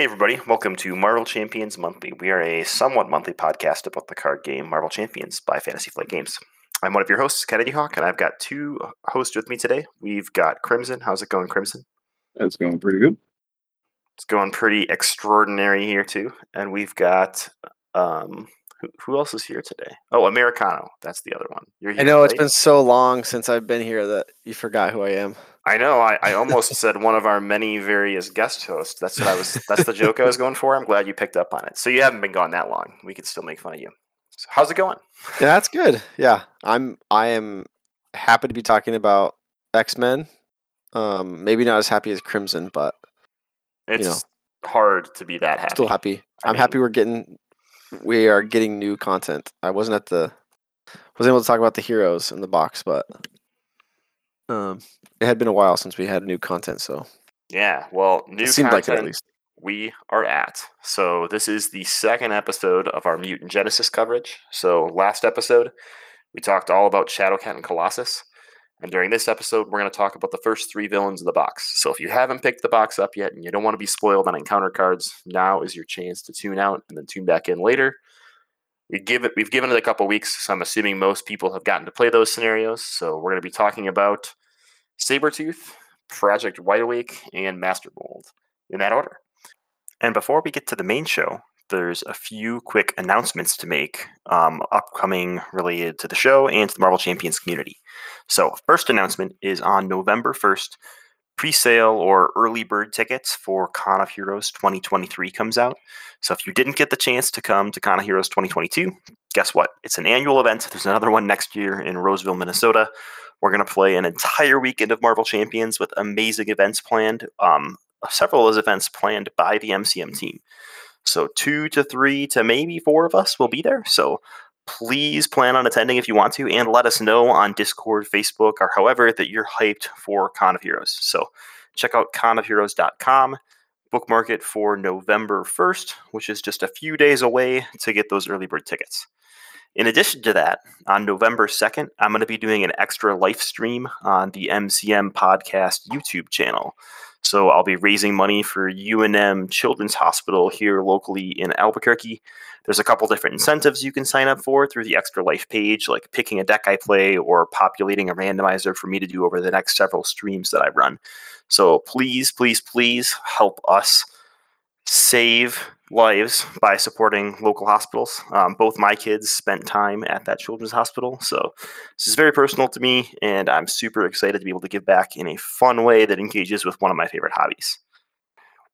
Hey everybody, welcome to Marvel Champions Monthly. We are a somewhat monthly podcast about the card game Marvel Champions by Fantasy Flight Games. I'm one of your hosts, Kennedy Hawk, and I've got two hosts with me today. We've got Crimson. How's it going, Crimson? It's going pretty good. It's going pretty extraordinary here, too. And we've got, who else is here today? Oh, Americano. That's the other one. You're here, I know, right? It's been so long since I've been here that you forgot who I am. I know. I almost said one of our many various guest hosts. That's the joke I was going for. I'm glad you picked up on it. So you haven't been gone that long. We could still make fun of you. So how's it going? Yeah, that's good. Yeah, I am happy to be talking about X-Men. Maybe not as happy as Crimson, but it's hard to be that happy. Still happy. I'm happy we are getting new content. I wasn't able to talk about the heroes in the box, but it had been a while since we had new content, so yeah. Well, new content like it, at least. We are at. So this is the second episode of our Mutant Genesis coverage. So last episode, we talked all about Shadowcat and Colossus, and during this episode, we're going to talk about the first three villains of the box. So if you haven't picked the box up yet and you don't want to be spoiled on encounter cards, now is your chance to tune out and then tune back in later. We've given it a couple weeks, so I'm assuming most people have gotten to play those scenarios. So we're going to be talking about Sabretooth, Project Wide Awake, and Master Mold in that order. And before we get to the main show, there's a few quick announcements to make upcoming related to the show and to the Marvel Champions community. So first announcement is on November 1st, pre-sale or early bird tickets for Con of Heroes 2023 comes out. So if you didn't get the chance to come to Con of Heroes 2022, guess what? It's an annual event. There's another one next year in Roseville, Minnesota. We're going to play an entire weekend of Marvel Champions with amazing events planned. Several of those events planned by the MCM team. So 2 to 3 to maybe 4 of us will be there. So please plan on attending if you want to, and let us know on Discord, Facebook, or however that you're hyped for Con of Heroes. So check out conofheroes.com, bookmark it for November 1st, which is just a few days away, to get those early bird tickets. In addition to that, on November 2nd, I'm going to be doing an extra live stream on the MCM podcast YouTube channel. So I'll be raising money for UNM Children's Hospital here locally in Albuquerque. There's a couple different incentives you can sign up for through the Extra Life page, like picking a deck I play or populating a randomizer for me to do over the next several streams that I run. So please, please, please help us save lives by supporting local hospitals. Both my kids spent time at that children's hospital, so this is very personal to me, and I'm super excited to be able to give back in a fun way that engages with one of my favorite hobbies.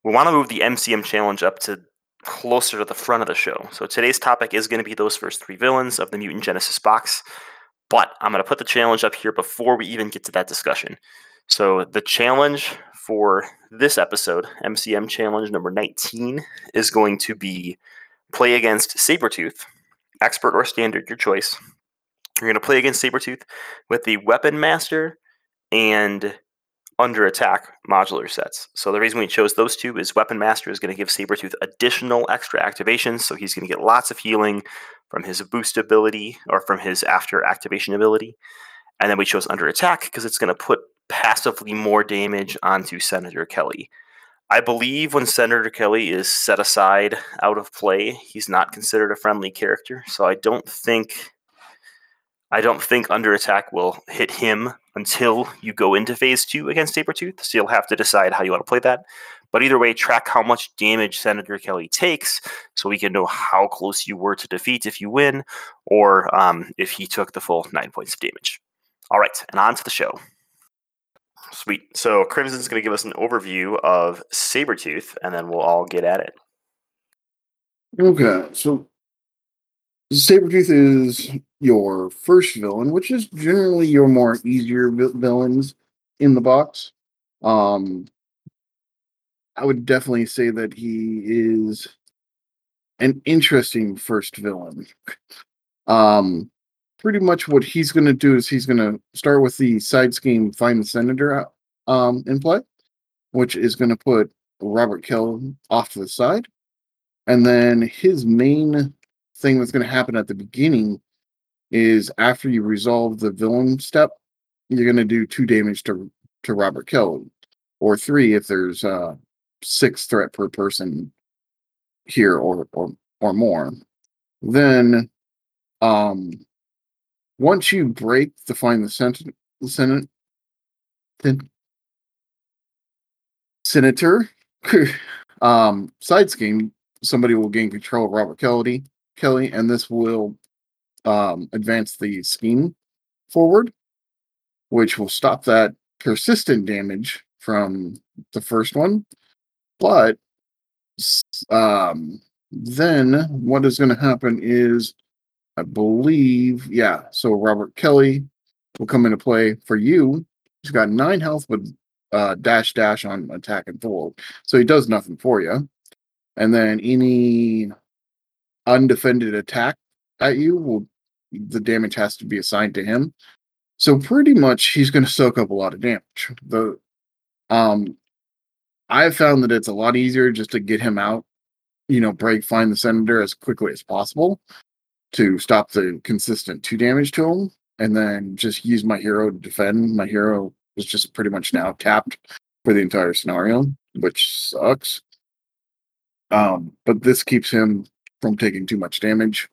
We want to move the MCM challenge up to closer to the front of the show, so today's topic is going to be those first three villains of the Mutant Genesis box, but I'm going to put the challenge up here before we even get to that discussion. So the challenge for this episode, MCM challenge number 19, is going to be play against Sabretooth, expert or standard, your choice. You're going to play against Sabretooth with the Weapon Master and Under Attack modular sets. So the reason we chose those two is Weapon Master is going to give Sabretooth additional extra activations, so he's going to get lots of healing from his boost ability or from his after activation ability. And then we chose Under Attack because it's going to put passively more damage onto Senator Kelly. I believe when Senator Kelly is set aside out of play, he's not considered a friendly character, so I don't think Under Attack will hit him until you go into phase 2 against Sabretooth, so you'll have to decide how you want to play that. But either way, track how much damage Senator Kelly takes so we can know how close you were to defeat if you win, or if he took the full 9 points of damage. All right, and on to the show. Sweet. So Crimson's going to give us an overview of Sabretooth, and then we'll all get at it. Okay, so Sabretooth is your first villain, which is generally your more easier villains in the box. I would definitely say that he is an interesting first villain. Pretty much what he's going to do is he's going to start with the side scheme Find the Senator out, in play, which is going to put Robert Kelly off to the side. And then his main thing that's going to happen at the beginning is after you resolve the villain step, you're going to do 2 damage to Robert Kelly, or 3 if there's 6 threat per person here or more. Then, once you break to find the senator, side scheme, somebody will gain control of Robert Kelly, and this will advance the scheme forward, which will stop that persistent damage from the first one. But then what is going to happen is, I believe, so Robert Kelly will come into play for you. He's got 9 health with dash on attack and pull. So he does nothing for you. And then any undefended attack at you, the damage has to be assigned to him. So pretty much he's going to soak up a lot of damage. I've found that it's a lot easier just to get him out, find the senator as quickly as possible to stop the consistent 2 damage to him, and then just use my hero to defend. My hero is just pretty much now tapped for the entire scenario, which sucks. But this keeps him from taking too much damage.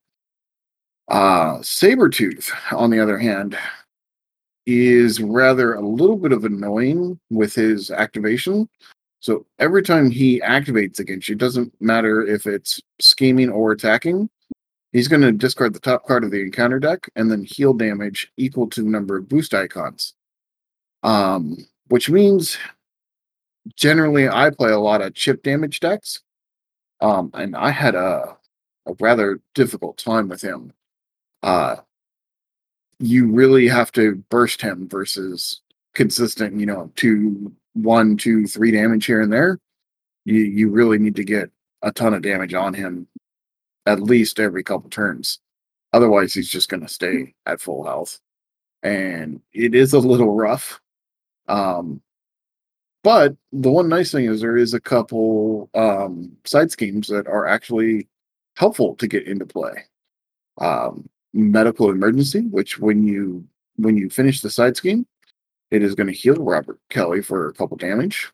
Sabretooth, on the other hand, is rather a little bit of annoying with his activation. So every time he activates against you, it doesn't matter if it's scheming or attacking, he's going to discard the top card of the encounter deck and then heal damage equal to the number of boost icons. Which means, generally, I play a lot of chip damage decks, and I had a rather difficult time with him. You really have to burst him versus consistent, 2, 1, 2, 3 damage here and there. You really need to get a ton of damage on him at least every couple turns. Otherwise, he's just going to stay at full health. And it is a little rough. But the one nice thing is there is a couple side schemes that are actually helpful to get into play. Medical emergency, which when you finish the side scheme, it is going to heal Robert Kelly for a couple damage.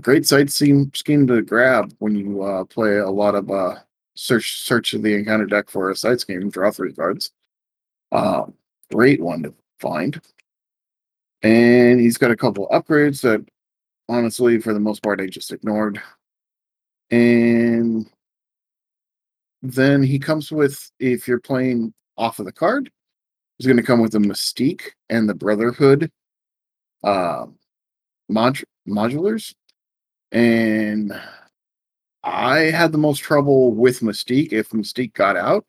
Great side scheme to grab when you play a lot of search of the encounter deck for a side scheme, draw 3 cards. Great one to find. And he's got a couple upgrades that, honestly, for the most part, I just ignored. And then he comes with, if you're playing off of the card, he's going to come with the Mystique and the Brotherhood modulars. And I had the most trouble with Mystique if Mystique got out.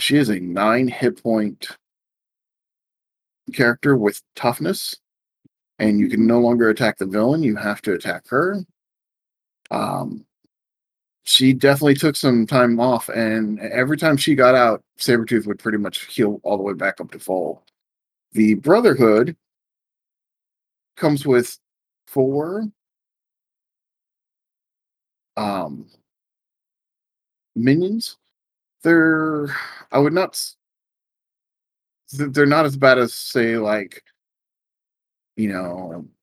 She is a 9 hit point character with toughness, and you can no longer attack the villain, you have to attack her. She definitely took some time off, and every time she got out, Sabretooth would pretty much heal all the way back up to full. The Brotherhood comes with 4 minions. They're not as bad as, say, like,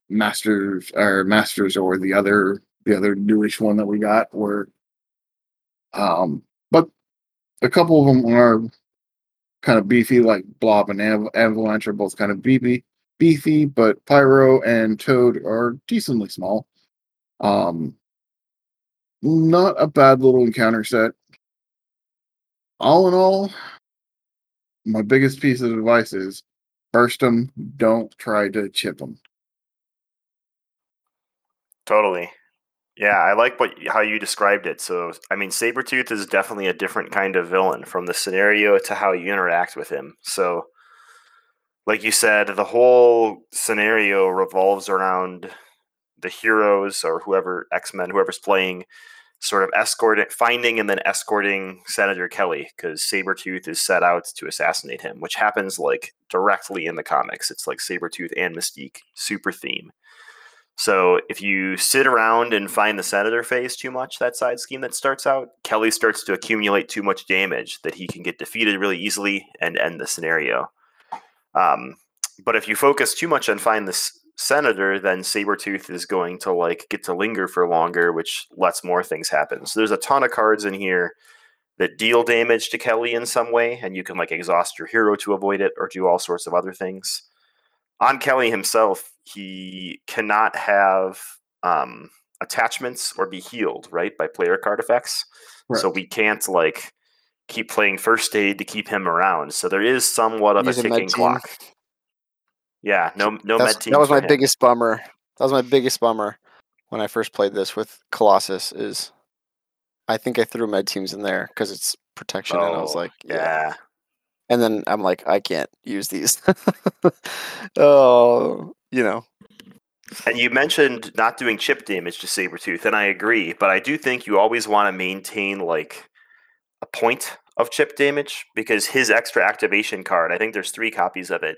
masters or the other newish one that we got, where but a couple of them are kind of beefy, like Blob and Avalanche are both kind of beefy, but Pyro and Toad are decently small. Not a bad little encounter set. All in all, my biggest piece of advice is burst them, don't try to chip them. Totally. Yeah, I like how you described it. So, I mean, Sabretooth is definitely a different kind of villain from the scenario to how you interact with him. So, like you said, the whole scenario revolves around the heroes or whoever, X-Men, whoever's playing, sort of finding and then escorting Senator Kelly, because Sabretooth is set out to assassinate him, which happens like directly in the comics. It's like Sabretooth and Mystique, super theme. So if you sit around and find the Senator phase too much, that side scheme that starts out, Kelly starts to accumulate too much damage that he can get defeated really easily and end the scenario. But if you focus too much on find this senator, then Sabretooth is going to like get to linger for longer, which lets more things happen. So there's a ton of cards in here that deal damage to Kelly in some way, and you can like exhaust your hero to avoid it or do all sorts of other things. On Kelly himself, he cannot have attachments or be healed, right, by player card effects. Right. So we can't like keep playing first aid to keep him around. So there is somewhat of a ticking clock. Yeah, no med team. That was my biggest bummer. That was my biggest bummer when I first played this with Colossus. Is I think I threw med teams in there because it's protection, and I was like, yeah. And then I'm like, I can't use these. And you mentioned not doing chip damage to Sabretooth, and I agree, but I do think you always want to maintain like a point of chip damage, because his extra activation card, I think there's 3 copies of it.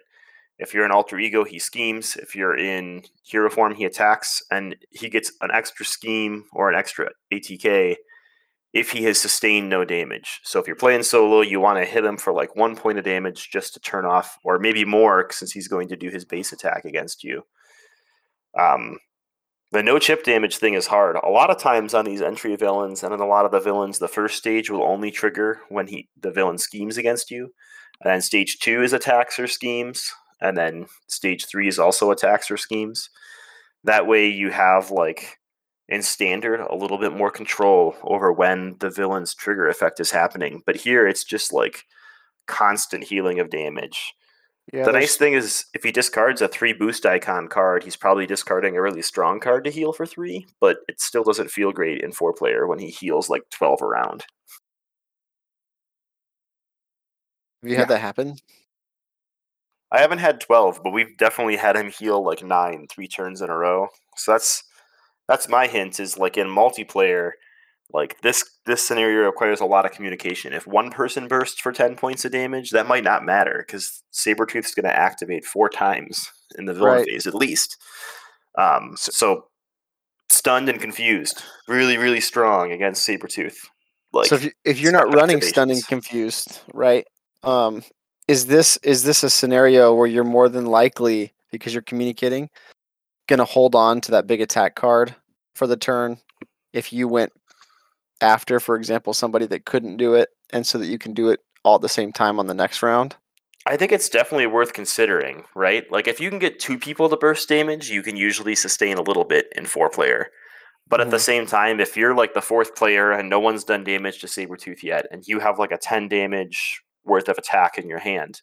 If you're an alter ego, he schemes. If you're in hero form, he attacks, and he gets an extra scheme or an extra ATK if he has sustained no damage. So if you're playing solo, you want to hit him for like 1 point of damage just to turn off, or maybe more, since he's going to do his base attack against you. The no chip damage thing is hard. A lot of times on these entry villains and on a lot of the villains, the first stage will only trigger when the villain schemes against you. And then stage 2 is attacks or schemes. And then stage 3 is also attacks or schemes. That way you have, like, in standard, a little bit more control over when the villain's trigger effect is happening. But here it's just, like, constant healing of damage. Yeah, the nice thing is if he discards a 3 boost icon card, he's probably discarding a really strong card to heal for 3, but it still doesn't feel great in 4 player when he heals, like, 12 around. Have you had that happen? I haven't had 12, but we've definitely had him heal like 9 3 turns in a row. So that's my hint, is like in multiplayer, like this scenario requires a lot of communication. If one person bursts for 10 points of damage, that might not matter because Sabretooth's going to activate 4 times in the villain phase at least. So stunned and confused, really really strong against Sabretooth. Like, so if you're not running stunned and confused, right? Is this a scenario where you're more than likely, because you're communicating, going to hold on to that big attack card for the turn if you went after, for example, somebody that couldn't do it, and so that you can do it all at the same time on the next round? I think it's definitely worth considering, right? Like, if you can get 2 people to burst damage, you can usually sustain a little bit in 4-player. But at the same time, if you're, like, the 4th player and no one's done damage to Sabretooth yet, and you have, like, a 10 damage worth of attack in your hand,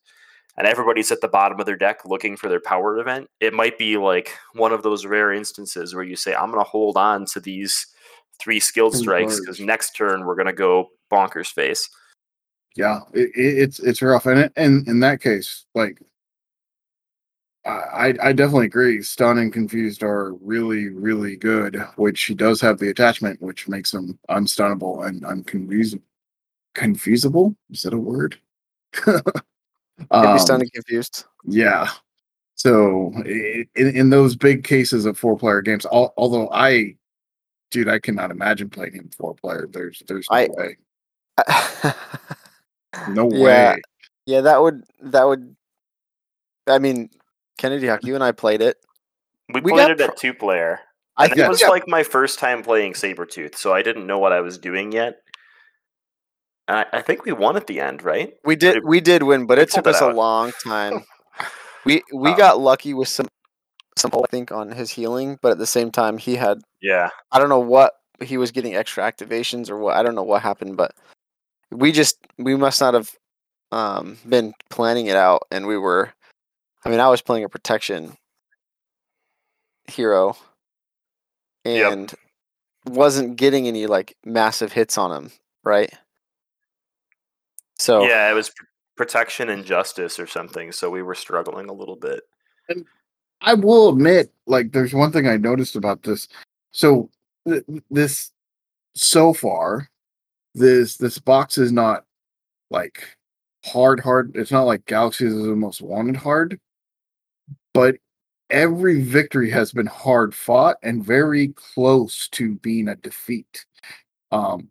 and everybody's at the bottom of their deck looking for their power event, it might be like one of those rare instances where you say, I'm going to hold on to these 3 skilled strikes because next turn we're going to go bonkers face. Yeah, it's rough. And in that case, like, I definitely agree. Stunned and confused are really, really good, which he does have the attachment, which makes him unstunnable and unconfusable. Confusable? Is that a word? Can be stunned and confused. Yeah. So in those big cases of 4-player games, although I cannot imagine playing him 4-player. There's no way. No way. Yeah, that would. I mean, Kennedy Hawk, you and I played it. We played it at 2-player. I think it was like my first time playing Sabretooth, so I didn't know what I was doing yet. I think we won at the end, right? We did win, but it took us a long time. We got lucky with some I think on his healing, but at the same time he had I don't know what he was getting, extra activations or what, I don't know what happened, but we must not have been planning it out, and I was playing a protection hero and wasn't getting any like massive hits on him, right? So yeah, it was protection and justice or something. So we were struggling a little bit. And I will admit, like, there's one thing I noticed about this. So this box is not like hard. It's not like Galaxy's Most Wanted hard, but every victory has been hard fought and very close to being a defeat. It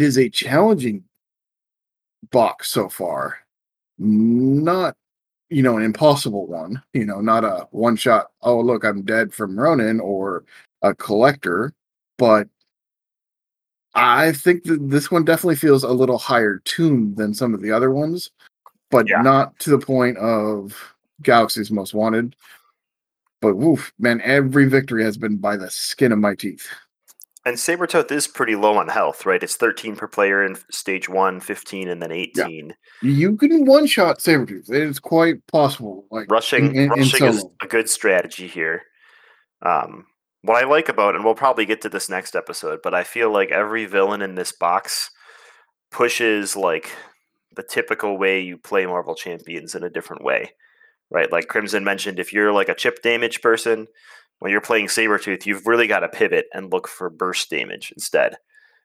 is a challenging box so far, not you know, an impossible one, you know, not a one shot, oh, look, I'm dead from Ronin or a collector. But I think that this one definitely feels a little higher tuned than some of the other ones, but not to the point of Galaxy's Most Wanted. But woof, man, every victory has been by the skin of my teeth. And Sabretooth is pretty low on health, right? It's 13 per player in stage 1, 15, and then 18. Yeah. You can one-shot Sabretooth. It is quite possible. Like rushing is a good strategy here. What I like about, and we'll probably get to this next episode, but I feel like every villain in this box pushes like the typical way you play Marvel Champions in a different way, right? Like Crimson mentioned, if you're like a chip damage person, when you're playing Sabretooth, you've really got to pivot and look for burst damage instead.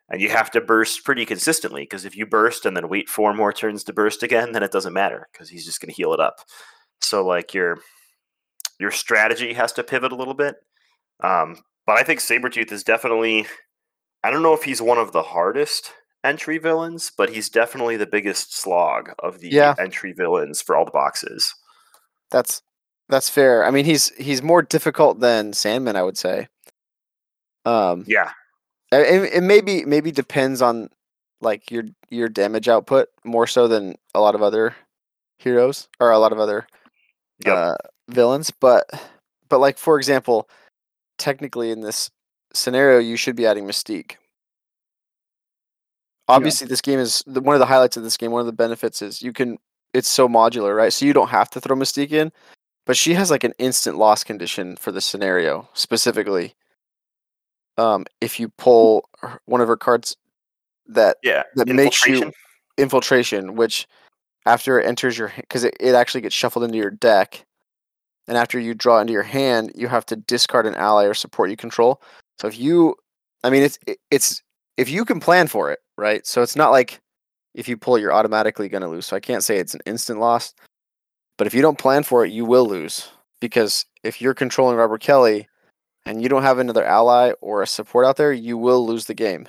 And you have to burst pretty consistently, because if you burst and then wait 4 more turns to burst again, then it doesn't matter, because he's just going to heal it up. So like your strategy has to pivot a little bit. But I think Sabretooth is definitely, I don't know if he's one of the hardest entry villains, but he's definitely the biggest slog of the entry villains for all the boxes. That's fair. I mean, he's more difficult than Sandman, I would say. It maybe depends on like your damage output more so than a lot of other heroes or a lot of other villains. But like for example, technically in this scenario, you should be adding Mystique. Obviously, this game is one of the highlights of this game. One of the benefits is it's so modular, right? So you don't have to throw Mystique in. But she has like an instant loss condition for the scenario specifically. If you pull one of her cards that makes you infiltration, which after it enters your hand, because it actually gets shuffled into your deck, and after you draw into your hand, you have to discard an ally or support you control. So if you can plan for it, right? So it's not like if you pull, you're automatically going to lose. So I can't say it's an instant loss. But if you don't plan for it, you will lose. Because if you're controlling Robert Kelly and you don't have another ally or a support out there, you will lose the game.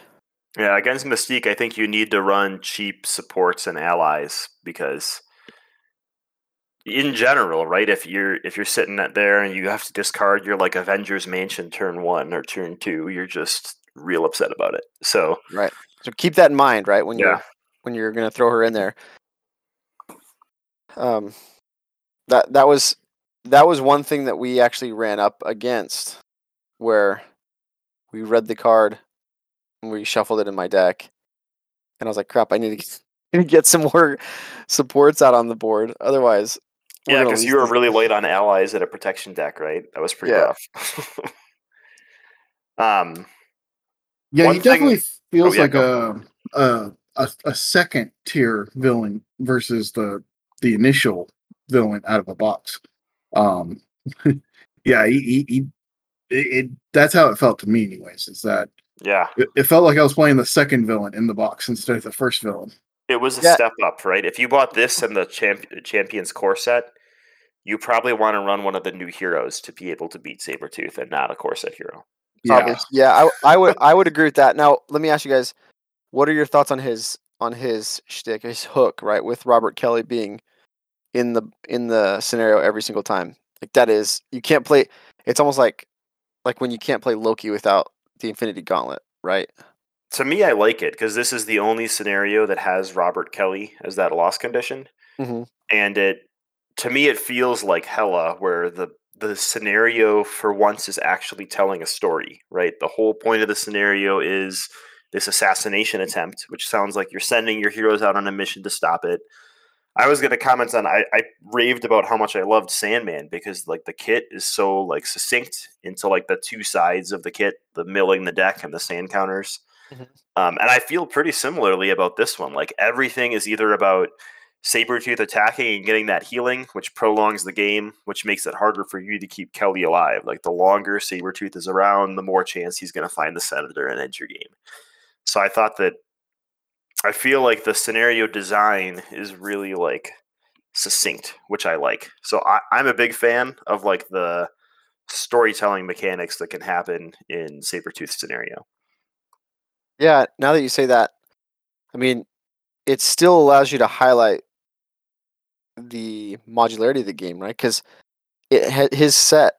Yeah, against Mystique, I think you need to run cheap supports and allies because in general, right, if you're sitting there and you have to discard your like Avengers Mansion turn 1 or turn 2, you're just real upset about it. So right. So keep that in mind, right, when you're gonna throw her in there. That was one thing that we actually ran up against, where we read the card and we shuffled it in my deck, and I was like, "Crap, I need to get some more supports out on the board, otherwise." Yeah, because you were really late on allies at a protection deck, right? That was pretty rough. He definitely feels like a second tier villain versus the initial villain out of a box. That's how it felt to me anyways, is that it felt like I was playing the second villain in the box instead of the first villain. It was a step up, right? If you bought this and the Champions core set, you probably want to run one of the new heroes to be able to beat Sabretooth and not a core set hero. Yeah, I would agree with that. Now, let me ask you guys, what are your thoughts on his shtick, his hook, right? With Robert Kelly being in the scenario every single time, like that is you can't play. It's almost like when you can't play Loki without the Infinity Gauntlet, right? To me, I like it because this is the only scenario that has Robert Kelly as that loss condition, and to me it feels like Hela, where the scenario for once is actually telling a story, right? The whole point of the scenario is this assassination attempt, which sounds like you're sending your heroes out on a mission to stop it. I was going to comment on, I raved about how much I loved Sandman because like the kit is so like succinct into like the two sides of the kit, the milling the deck and the sand counters. And I feel pretty similarly about this one. Like everything is either about Sabretooth attacking and getting that healing, which prolongs the game, which makes it harder for you to keep Kelly alive. Like the longer Sabretooth is around, the more chance he's going to find the Senator and end your game. So I thought that I feel like the scenario design is really like succinct, which I like. So I'm a big fan of like the storytelling mechanics that can happen in Sabretooth's scenario. Yeah, now that you say that, I mean, it still allows you to highlight the modularity of the game, right? Because his set,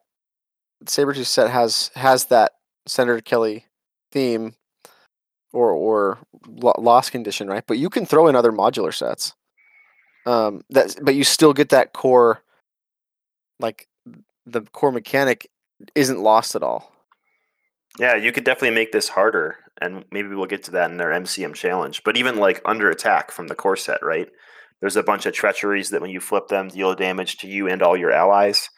Sabretooth's set, has that Senator Kelly theme or loss condition, right? But you can throw in other modular sets. But you still get that core, like the core mechanic isn't lost at all. Yeah, you could definitely make this harder, and maybe we'll get to that in their MCM challenge. But even like Under Attack from the core set, right? There's a bunch of treacheries that when you flip them, deal damage to you and all your allies.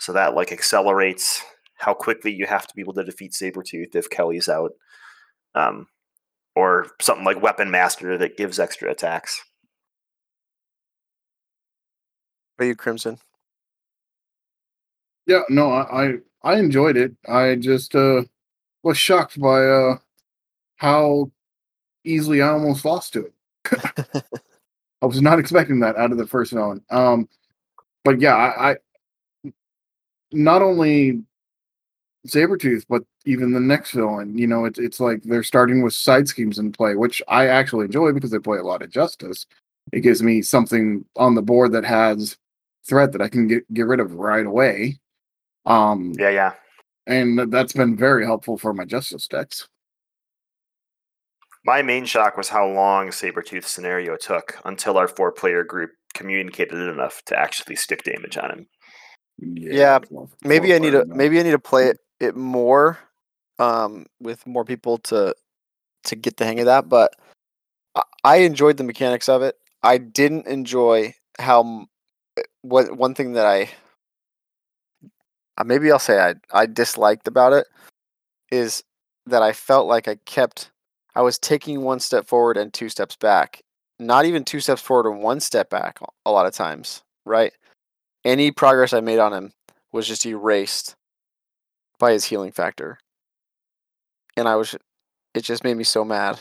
So that like accelerates how quickly you have to be able to defeat Sabretooth if Kelly's out. Or something like Weapon Master that gives extra attacks. Are you Crimson? Yeah, no, I enjoyed it. I just was shocked by how easily I almost lost to it. I was not expecting that out of the first one. But yeah, I not only Sabretooth, but even the next villain, you know, it's like they're starting with side schemes in play, which I actually enjoy because they play a lot of Justice. It gives me something on the board that has threat that I can get rid of right away. Yeah. And that's been very helpful for my Justice decks. My main shock was how long Sabretooth's scenario took until our four-player group communicated enough to actually stick damage on him. Yeah, maybe I need to play it more with more people to get the hang of that. But I enjoyed the mechanics of it. I didn't enjoy how one thing that I disliked about it is that I felt like I was taking one step forward and two steps back. Not even two steps forward and one step back a lot of times, right? Any progress I made on him was just erased by his healing factor. And it just made me so mad.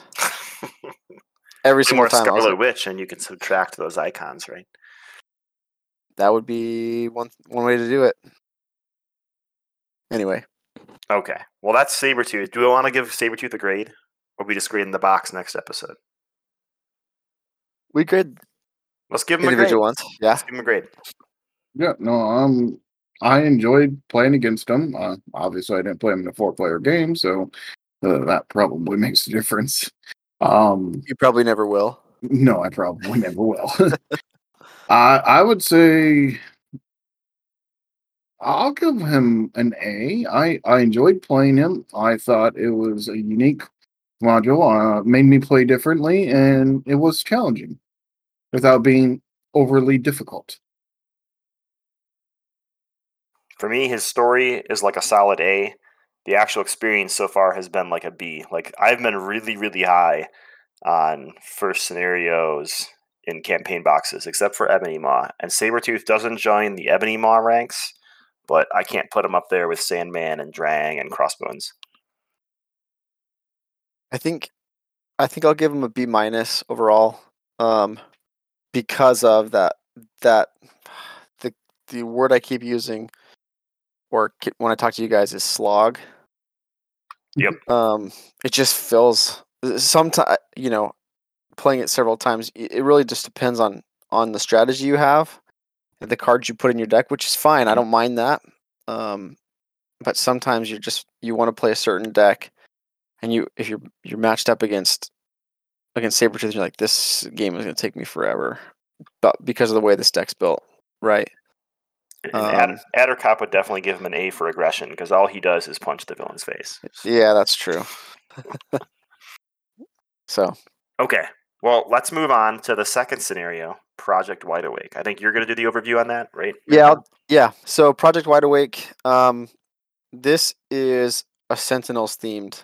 Every single time. More Scarlet Witch, and you can subtract those icons, right? That would be one way to do it. Anyway. Okay. Well, that's Sabretooth. Do we want to give Sabretooth a grade? Or we just grade in the box next episode? We could. Let's give him individual a grade. Ones. Yeah. Let's give him a grade. Yeah, no, I enjoyed playing against him. Obviously, I didn't play him in a four-player game, so that probably makes a difference. You probably never will. No, I probably never will. I would say I'll give him an A. I enjoyed playing him. I thought it was a unique module. Made me play differently, and it was challenging without being overly difficult. For me, his story is like a solid A. The actual experience so far has been like a B. Like, I've been really, really high on first scenarios in campaign boxes, except for Ebony Maw. And Sabretooth doesn't join the Ebony Maw ranks, but I can't put him up there with Sandman and Drang and Crossbones. I think I'll give him a B- overall, because of that the word I keep using, or when I talk to you guys, is slog. Yep. It just feels sometimes, you know, playing it several times. It really just depends on the strategy you have and the cards you put in your deck, which is fine. I don't mind that. But sometimes you want to play a certain deck, and if you're matched up against Sabretooth, you're like, this game is going to take me forever, but because of the way this deck's built, right? Addercop would definitely give him an A for aggression, because all he does is punch the villain's face. Yeah, that's true. So. Okay. Well, let's move on to the second scenario, Project Wide Awake. I think you're going to do the overview on that, right? Yeah. So Project Wide Awake, this is a Sentinels-themed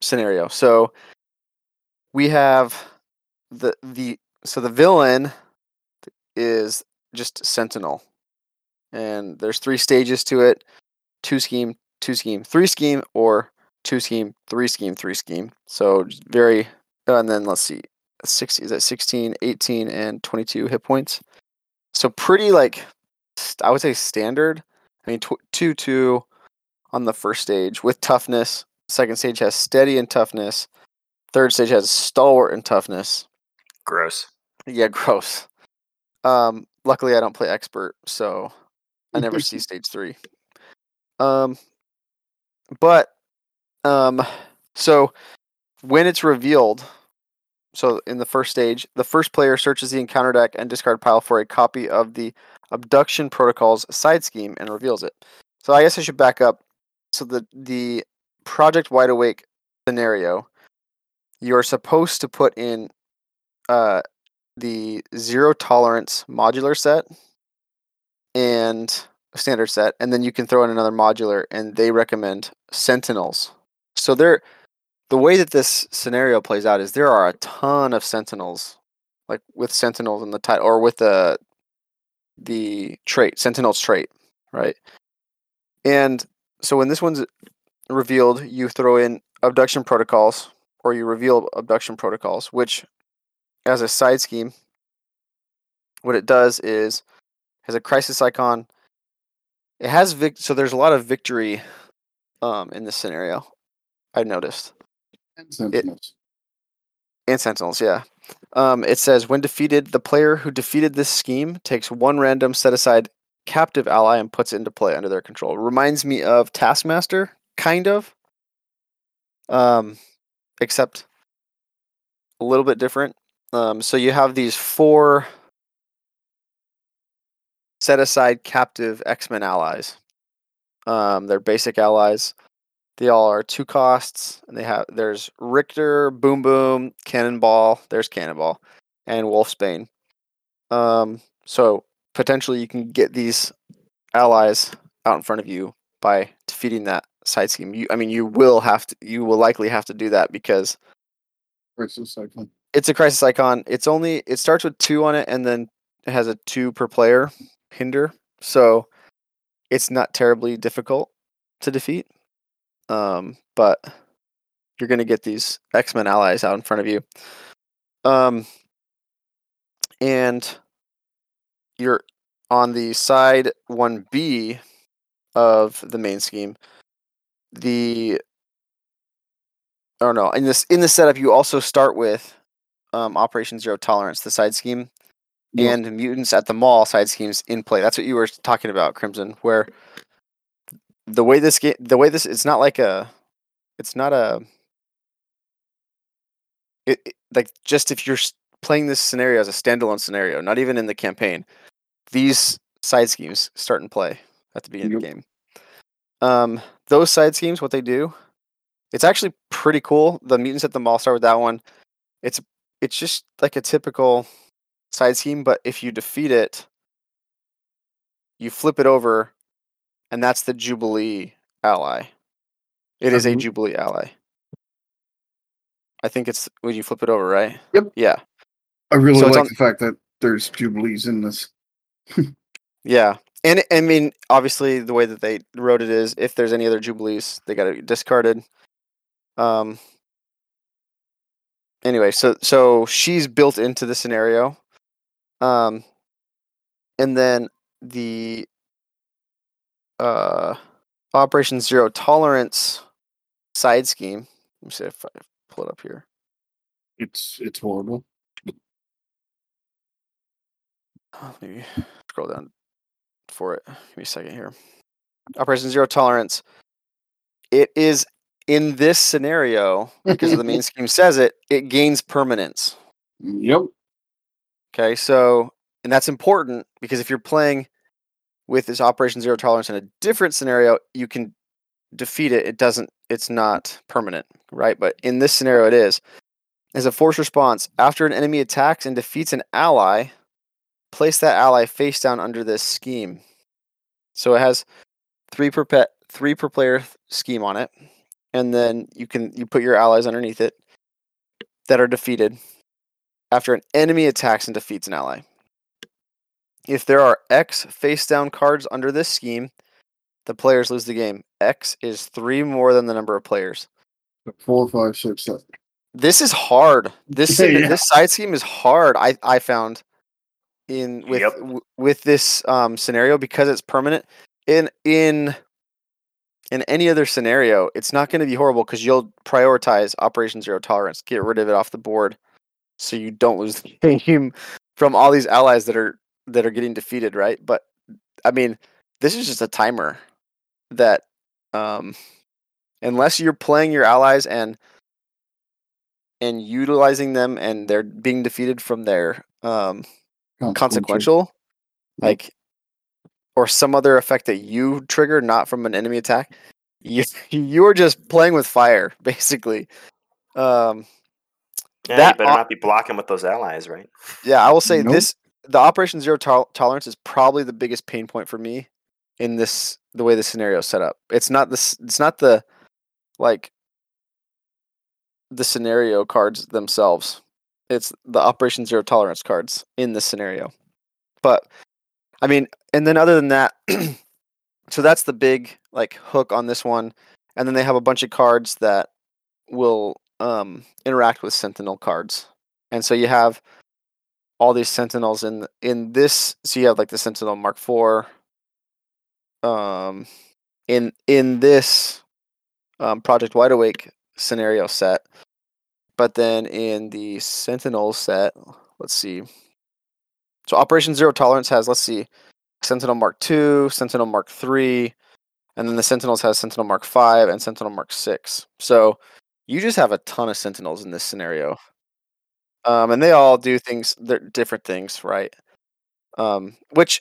scenario. So we have the villain is just Sentinel, and there's three stages to it: two scheme, three scheme, three scheme. So very, and then let's see, 60 is at 16, 18, and 22 hit points. So pretty, like, I would say standard. I mean, 2-2 on the first stage with toughness. Second stage has steady and toughness. Third stage has stalwart and toughness. Gross. Yeah, gross. Luckily, I don't play expert, so I never see stage 3. So when it's revealed, so in the first stage, the first player searches the encounter deck and discard pile for a copy of the Abduction Protocol's side scheme and reveals it. So I guess I should back up. So the Project Wide Awake scenario, you're supposed to put in the Zero Tolerance modular set and standard set, and then you can throw in another modular, and they recommend Sentinels. So the way that this scenario plays out is there are a ton of Sentinels, like with Sentinels in the title, or with the trait, Sentinels trait, right? And so when this one's revealed, you throw in Abduction Protocols, or you reveal Abduction Protocols, which as a side scheme, what it does is has a crisis icon. It has so there's a lot of victory in this scenario, I've noticed. And Sentinels. And Sentinels, yeah. It says, when defeated, the player who defeated this scheme takes one random set-aside captive ally and puts it into play under their control. Reminds me of Taskmaster, kind of. Except a little bit different. So you have these 4... set aside captive X-Men allies. They're basic allies. They all are 2 costs, and there's Richter, Boom Boom, Cannonball. There's Cannonball and Wolfsbane. So potentially you can get these allies out in front of you by defeating that side scheme. You will likely have to do that because crisis icon. It's a crisis icon. It starts with 2 on it, and then it has a 2 per player hinder, so it's not terribly difficult to defeat, but you're going to get these X-Men allies out in front of you, and you're on the side 1B of the main scheme. In the setup you also start with Operation Zero Tolerance, the side scheme, and Mutants at the Mall side schemes in play. That's what you were talking about, Crimson, where just if you're playing this scenario as a standalone scenario, not even in the campaign, these side schemes start in play at the beginning of the game. Those side schemes, what they do, it's actually pretty cool. The Mutants at the Mall start with that one. It's just like a typical side scheme, but if you defeat it, you flip it over, and that's the Jubilee ally. It is a Jubilee ally. I think it's when you flip it over, right? Yep. Yeah. I really the fact that there's Jubilees in this. Yeah. And I mean, obviously, the way that they wrote it is if there's any other Jubilees, they got to be discarded. Anyway, so she's built into the scenario. And then the Operation Zero Tolerance side scheme. Let me see if I pull it up here. It's horrible. Maybe scroll down for it. Give me a second here. Operation Zero Tolerance. It is in this scenario, because of the main scheme says it, it gains permanence. Yep. Okay, so, and that's important because if you're playing with this Operation Zero Tolerance in a different scenario, you can defeat it. It's not permanent, right? But in this scenario, it is. As a force response, after an enemy attacks and defeats an ally, place that ally face down under this scheme. So it has 3 per player scheme on it, and then you put your allies underneath it that are defeated. After an enemy attacks and defeats an ally. If there are X face-down cards under this scheme, the players lose the game. X is 3 more than the number of players. 4, 5, 6, 7. This is hard. This side scheme is hard, I found, with this scenario, because it's permanent. In any other scenario, it's not going to be horrible because you'll prioritize Operation Zero Tolerance. Get rid of it off the board. So you don't lose the game from all these allies that are that are getting defeated, right? But I mean, this is just a timer that unless you're playing your allies and utilizing them and they're being defeated from their consequential, like, or some other effect that you trigger, not from an enemy attack, you're just playing with fire, basically. Yeah, that you better not be blocking with those allies, right? Yeah, I will say this: the Operation Zero Tolerance is probably the biggest pain point for me in this, the way the scenario is set up. It's not this. It's not the like the scenario cards themselves. It's the Operation Zero Tolerance cards in this scenario. But I mean, and then other than that, so that's the big like hook on this one. And then they have a bunch of cards that will interact with Sentinel cards, and so you have all these Sentinels in this. So you have like the Sentinel Mark IV in this Project Wide Awake scenario set, but then in the Sentinel set, let's see. So Operation Zero Tolerance has, let's see, Sentinel Mark II, Sentinel Mark III, and then the Sentinels has Sentinel Mark V and Sentinel Mark VI. So you just have a ton of Sentinels in this scenario, and they all do things. They're different things, right? Which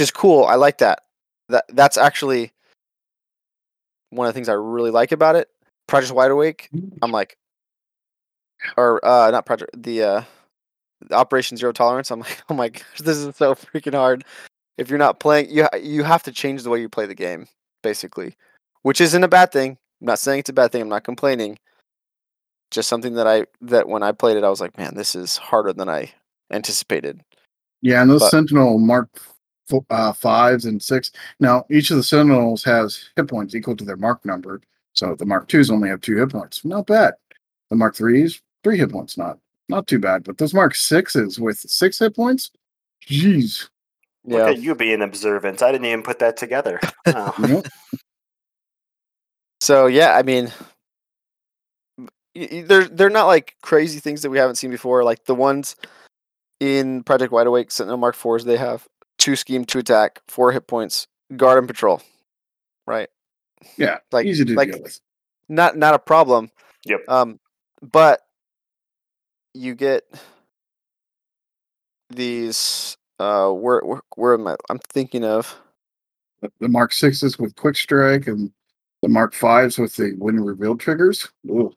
is cool. I like that. That's actually one of the things I really like about it. Project Wide Awake. I'm like, or not Project the Operation Zero Tolerance. I'm like, oh my gosh, this is so freaking hard. If you're not playing, you have to change the way you play the game, basically, which isn't a bad thing. I'm not saying it's a bad thing. I'm not complaining. Just something that when I played it, I was like, man, this is harder than I anticipated. Yeah, and those Sentinel Mark Fives and Six. Now, each of the Sentinels has hit points equal to their mark number. So the Mark Twos only have 2 hit points. Not bad. The Mark Threes, 3 hit points. Not too bad. But those Mark Sixes with 6 hit points, jeez. Yeah. Look at you being observant. I didn't even put that together. Oh. Nope. So yeah, I mean, they're not like crazy things that we haven't seen before. Like the ones in Project Wide Awake, Sentinel Mark IVs, they have 2 scheme, 2 attack, 4 hit points, guard and patrol, right? Yeah, like easy to deal with. Not a problem. Yep. But you get these. Where am I? I'm thinking of the Mark Sixes with Quick Strike and the Mark Fives with the win reveal triggers. Ooh.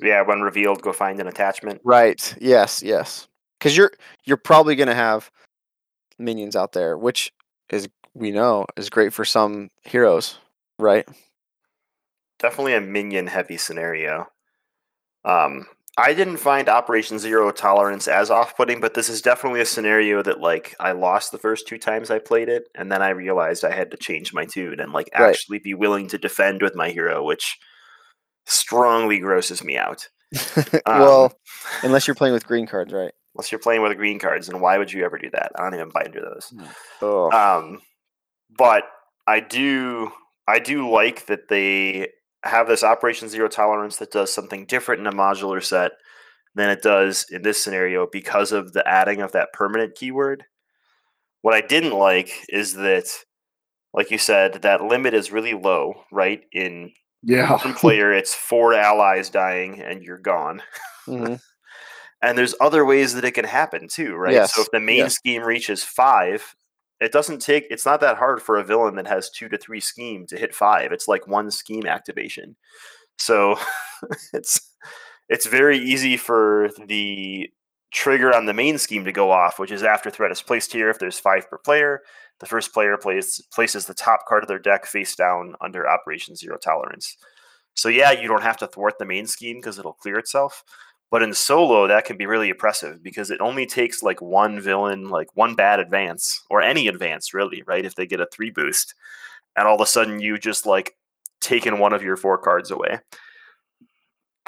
Yeah, when revealed, go find an attachment. Right. Yes. Because you're probably going to have minions out there, which is, we know, is great for some heroes, right? Definitely a minion-heavy scenario. I didn't find Operation Zero Tolerance as off-putting, but this is definitely a scenario that, like, I lost the first 2 times I played it, and then I realized I had to change my tune and, like, actually be willing to defend with my hero, which strongly grosses me out. Well, unless you're playing with green cards, right? Unless you're playing with green cards, and why would you ever do that? I don't even buy into those. Oh. But I do like that they have this Operation Zero Tolerance that does something different in a modular set than it does in this scenario because of the adding of that permanent keyword. What I didn't like is that, like you said, that limit is really low, right? In multiplayer, it's 4 allies dying and you're gone. Mm-hmm. And there's other ways that it can happen too, right? Yes. So if the main scheme reaches 5, it doesn't take. It's not that hard for a villain that has 2 to 3 scheme to hit 5. It's like 1 scheme activation, so it's very easy for the trigger on the main scheme to go off, which is after threat is placed here. If there's 5 per player, the first player places the top card of their deck face down under Operation Zero Tolerance. So yeah, you don't have to thwart the main scheme because it'll clear itself. But in solo, that can be really oppressive because it only takes like 1 villain, like 1 bad advance, or any advance really, right? If they get a 3 boost, and all of a sudden you just like taken 1 of your 4 cards away.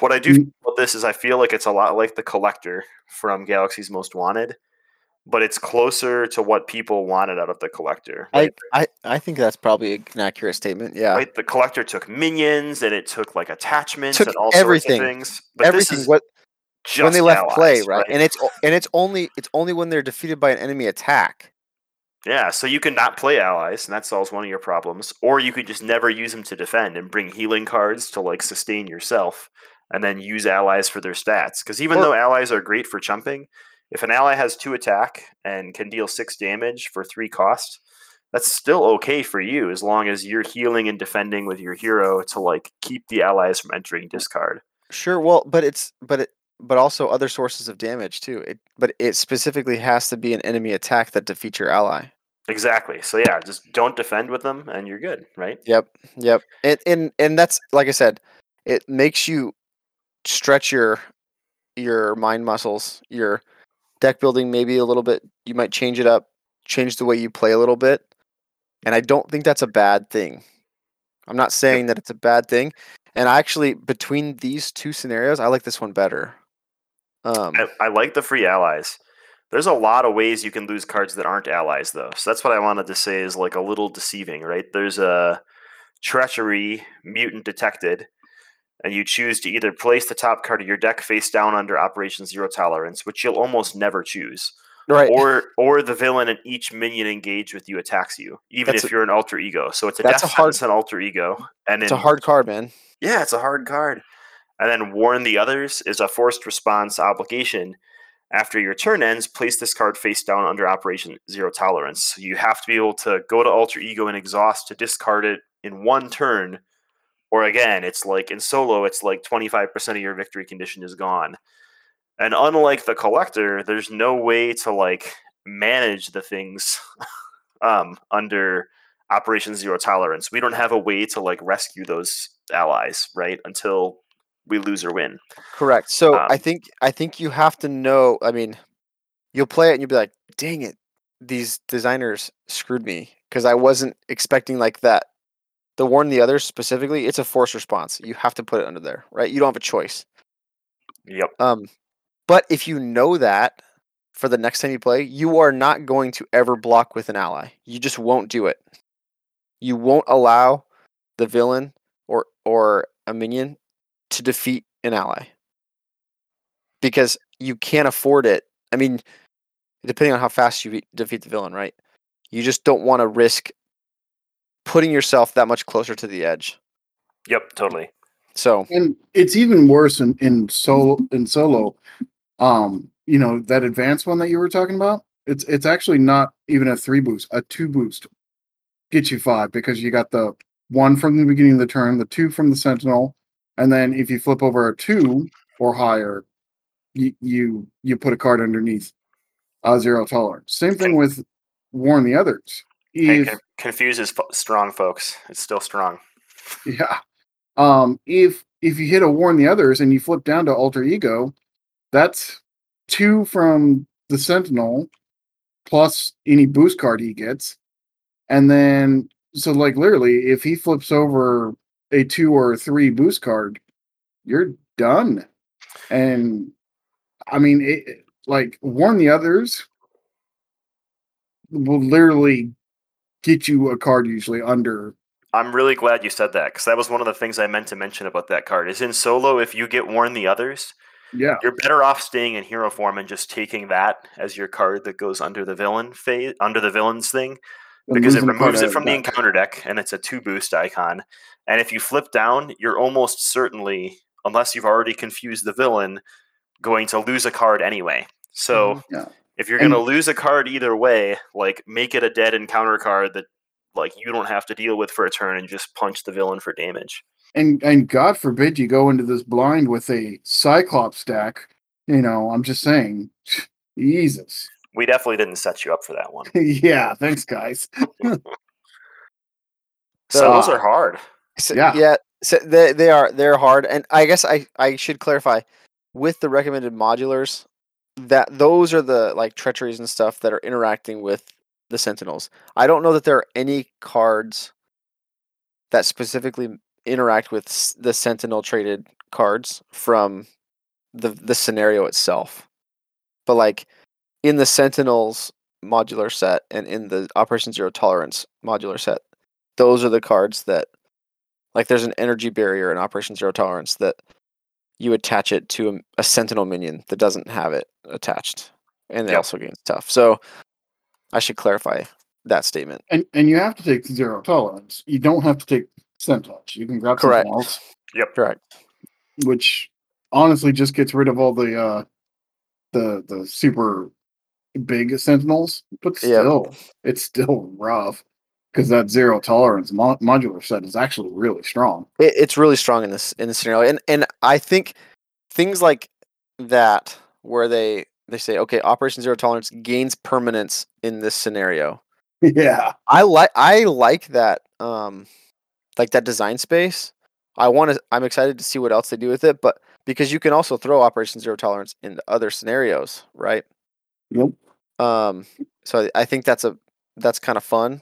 What I do about this is I feel like it's a lot like the Collector from Galaxy's Most Wanted, but it's closer to what people wanted out of the Collector. Right? I think that's probably an accurate statement. Yeah, right? The Collector took minions and it took like attachments and all sorts of things. But everything. This is what. just when they left allies, play, right? And it's only when they're defeated by an enemy attack. Yeah, so you can not play allies, and that solves one of your problems. Or you could just never use them to defend and bring healing cards to like sustain yourself, and then use allies for their stats. Because even though allies are great for chumping, if an ally has 2 attack and can deal 6 damage for 3 cost, that's still okay for you as long as you're healing and defending with your hero to like keep the allies from entering discard. Sure, well, but also other sources of damage too. But it specifically has to be an enemy attack that defeats your ally. Exactly. So yeah, just don't defend with them and you're good, right? Yep. And that's, like I said, it makes you stretch your mind muscles, your deck building maybe a little bit. You might change it up, change the way you play a little bit. And I don't think that's a bad thing. I'm not saying that it's a bad thing. And actually, between these two scenarios, I like this one better. I like the free allies. There's a lot of ways you can lose cards that aren't allies, though. So that's what I wanted to say is like a little deceiving, right? There's a Treachery, Mutant Detected, and you choose to either place the top card of your deck face down under Operation Zero Tolerance, which you'll almost never choose. Right. Or the villain and each minion engaged with you attacks you, if you're an alter ego. So it's a death sentence and alter ego. It's a hard card, man. Yeah, it's a hard card. And then Warn the Others is a forced response obligation. After your turn ends, place this card face down under Operation Zero Tolerance. So you have to be able to go to alter ego and exhaust to discard it in 1 turn. Or again, it's like in solo, it's like 25% of your victory condition is gone. And unlike the Collector, there's no way to like manage the things under Operation Zero Tolerance. We don't have a way to like rescue those allies, right? Until we lose or win. Correct. So I think you have to know. I mean, you'll play it and you'll be like, "Dang it, these designers screwed me because I wasn't expecting like that." The Warn the Others specifically, it's a forced response. You have to put it under there, right? You don't have a choice. Yep. But if you know that for the next time you play, you are not going to ever block with an ally. You just won't do it. You won't allow the villain or a minion to defeat an ally because you can't afford it. I mean, depending on how fast you defeat the villain, right? You just don't want to risk putting yourself that much closer to the edge. Yep, totally. So, and it's even worse in solo. You know, that advanced one that you were talking about, it's actually not even a 3 boost, a 2 boost gets you 5 because you got the 1 from the beginning of the turn, the 2 from the Sentinel, and then if you flip over a 2 or higher, you put a card underneath Zero Tolerance. Same thing with Warn the Others. If, hey, confuse is strong, folks. It's still strong. Yeah. If you hit a Warn the Others and you flip down to alter ego, that's 2 from the Sentinel plus any boost card he gets. And then, so like literally, if he flips over a 2 or a 3 boost card, you're done. And I mean, it, like Warn the Others will literally get you a card usually under. I'm really glad you said that because that was one of the things I meant to mention about that card. Is in solo, if you get Warn the Others, yeah, you're better off staying in hero form and just taking that as your card that goes under the villain phase, under the villain's thing, because it removes it from the encounter deck and it's a 2 boost icon. And if you flip down, you're almost certainly, unless you've already confused the villain, going to lose a card anyway. So if you're going to lose a card either way, like make it a dead encounter card that like you don't have to deal with for a turn and just punch the villain for damage. And God forbid you go into this blind with a Cyclops deck. You know, I'm just saying, Jesus. We definitely didn't set you up for that one. Yeah, thanks, guys. So those are hard. So, yeah. So they're hard. And I guess I should clarify with the recommended modulars that those are the like treacheries and stuff that are interacting with the Sentinels. I don't know that there are any cards that specifically interact with the Sentinel traded cards from the scenario itself. But like in the Sentinels modular set and in the Operation Zero Tolerance modular set, those are the cards that like there's an energy barrier in Operation Zero Tolerance that you attach it to a Sentinel minion that doesn't have it attached, and they also gain stuff. So I should clarify that statement. And you have to take zero tolerance. You don't have to take Sentinels. You can grab something else. Yep, correct. Which honestly just gets rid of all the super big Sentinels, but still, it's still rough. Because that zero tolerance modular set is actually really strong. It's really strong in this scenario, and I think things like that, where they say, okay, Operation Zero Tolerance gains permanence in this scenario. Yeah, I like that that design space. I'm excited to see what else they do with it, but because you can also throw Operation Zero Tolerance into other scenarios, right? Yep. So I think that's kind of fun.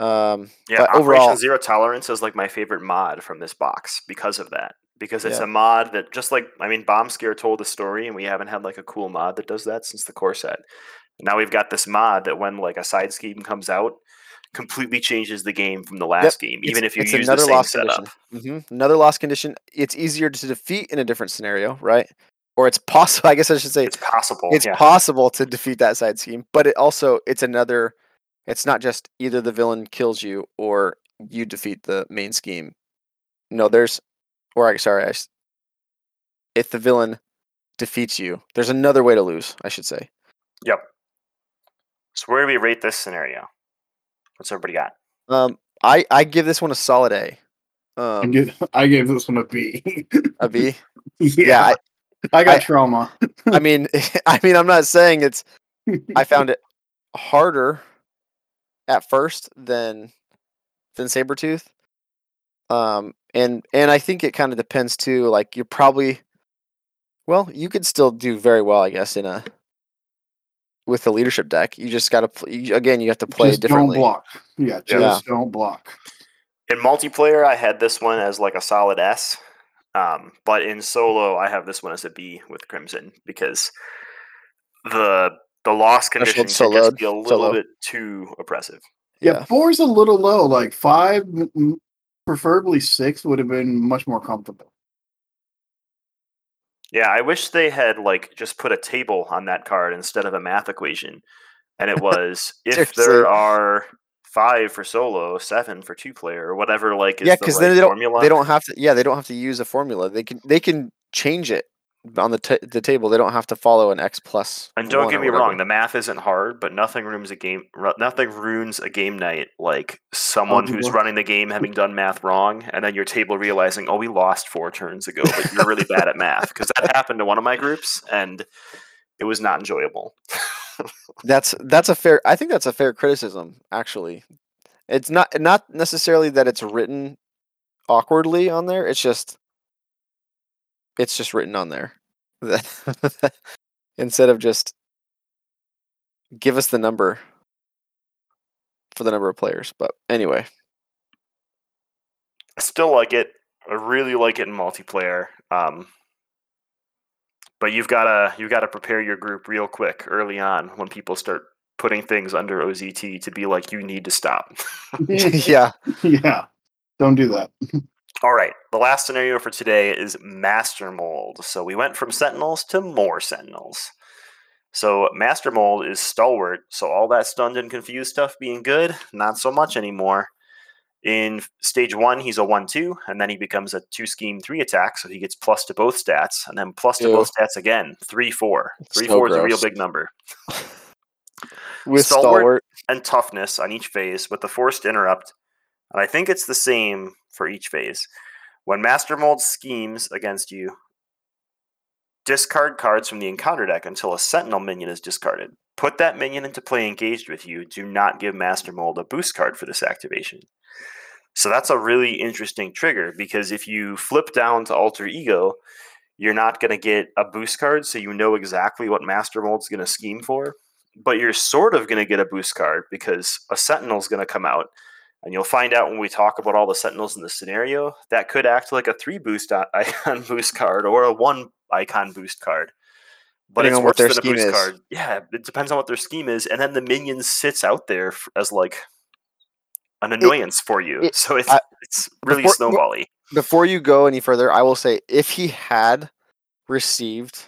Operation Zero Tolerance is like my favorite mod from this box because of that. Because it's a mod that just like, I mean, Bomb Scare told a story, and we haven't had like a cool mod that does that since the core set. Now we've got this mod that when like a side scheme comes out, completely changes the game from the last game, even if you use the same setup. Mm-hmm. Another loss condition. It's easier to defeat in a different scenario, right? Or it's possible. I guess I should say it's possible. It's possible to defeat that side scheme, but it also it's another. It's not just either the villain kills you or you defeat the main scheme. No, if the villain defeats you, there's another way to lose, I should say. Yep. So where do we rate this scenario? What's everybody got? I give this one a solid A. I gave this one a B. A B? Yeah. I got trauma. I mean, I'm not saying it's... I found it harder at first than Sabretooth. And I think it kind of depends too, like you're probably, well, you could still do very well, I guess, with the leadership deck. You just got to, again, you have to play just differently. Don't block. Yeah. Don't block. In multiplayer, I had this one as like a solid S. But in solo, I have this one as a B with Crimson because the loss condition can just be a little bit too oppressive. Yeah, 4's a little low. Like 5, preferably 6, would have been much more comfortable. Yeah, I wish they had like just put a table on that card instead of a math equation. And it was if there are 5 for solo, 7 for 2-player, or whatever. Like is because then they don't have to. Yeah, they don't have to use a formula. They can change it on the table. They don't have to follow an X plus. And don't get me wrong, the math isn't hard, but nothing ruins a game night like someone who's running the game having done math wrong, and then your table realizing, oh, we lost 4 turns ago, but you're really bad at math, because that happened to one of my groups, and it was not enjoyable. That's a fair criticism. Actually, it's not necessarily that it's written awkwardly on there. It's just written on there instead of just give us the number for the number of players. But anyway, I still like it. I really like it in multiplayer. But you've got to prepare your group real quick early on when people start putting things under OZT to be like, you need to stop. Yeah. Don't do that. All right, the last scenario for today is Master Mold. So we went from Sentinels to more Sentinels. So Master Mold is stalwart, so all that stunned and confused stuff being good, not so much anymore. In stage 1, he's a 1-2, and then he becomes a 2-scheme 3 attack, so he gets plus to both stats, and then plus to both stats again, 3-4. 3-4 is a real big number. With stalwart and toughness on each phase with the forced interrupt, and I think it's the same for each phase. When Master Mold schemes against you, discard cards from the encounter deck until a Sentinel minion is discarded. Put that minion into play engaged with you. Do not give Master Mold a boost card for this activation. So that's a really interesting trigger, because if you flip down to Alter Ego, you're not going to get a boost card, so you know exactly what Master Mold's going to scheme for. But you're sort of going to get a boost card, because a Sentinel's going to come out. And you'll find out when we talk about all the Sentinels in the scenario, that could act like a 3 boost icon boost card or a 1 icon boost card. But it's worse than a boost card. Yeah, it depends on what their scheme is. And then the minion sits out there as like an annoyance for you. So it's really snowbally. Before you go any further, I will say if he had received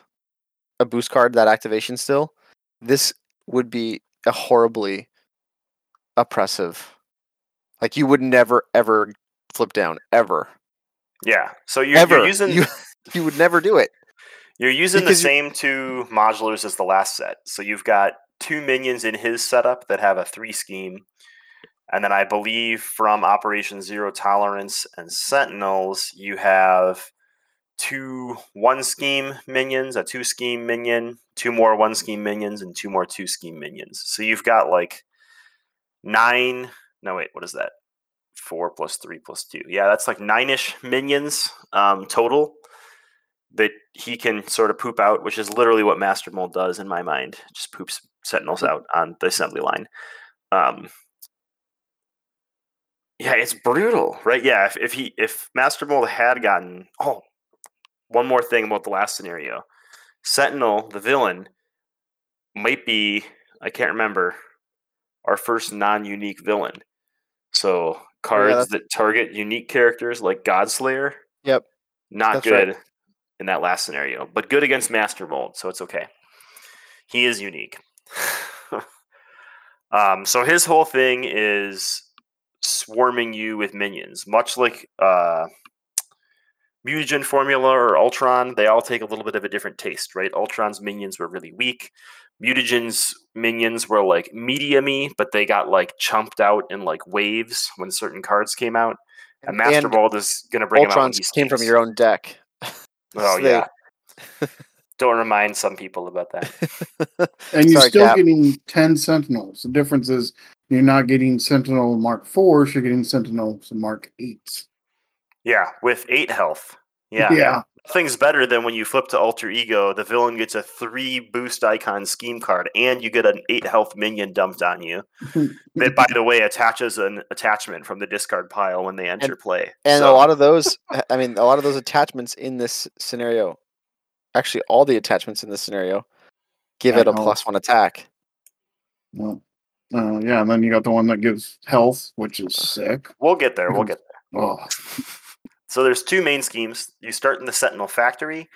a boost card, that activation still, this would be a horribly oppressive. Like you would never ever flip down ever. Yeah. So you're using you would never do it. You're using the same two modulars as the last set. So you've got two minions in his setup that have a 3 scheme. And then I believe from Operation Zero Tolerance and Sentinels, you have 2 1 scheme minions, a 2 scheme minion, 2 more 1 scheme minions, and 2 more 2 scheme minions. So you've got like 9. No, wait, what is that? 4 + 3 + 2. Yeah, that's like 9-ish minions total that he can sort of poop out, which is literally what Master Mold does in my mind. Just poops Sentinels out on the assembly line. Yeah, it's brutal, right? Yeah, if Master Mold had gotten... Oh, one more thing about the last scenario. Sentinel, the villain, might be... I can't remember. Our first non-unique villain. So cards that target unique characters like Godslayer. Yep. Not good right. In that last scenario, but good against Master Mold, so it's okay. He is unique. So his whole thing is swarming you with minions, much like Mutagen Formula or Ultron. They all take a little bit of a different taste, right? Ultron's minions were really weak. Mutagen's minions were like medium-y, but they got like chumped out in like waves when certain cards came out. And Master Mold is going to bring them out. Ultron's came from your own deck. Oh, yeah. Don't remind some people about that. And you're still getting 10 Sentinels. The difference is you're not getting Sentinel Mark 4s, you're getting Sentinel Mark 8s. Yeah, with 8 health. Yeah. Nothing's better than when you flip to Alter Ego, the villain gets a 3 boost icon scheme card, and you get an 8 health minion dumped on you. That, by the way, attaches an attachment from the discard pile when they enter play. And so. a lot of those attachments in this scenario, actually all the attachments in this scenario, give it a +1 attack. Well, yeah, and then you got the one that gives health, which is sick. We'll get there. Oh. So there's 2 main schemes. You start in the Sentinel Factory.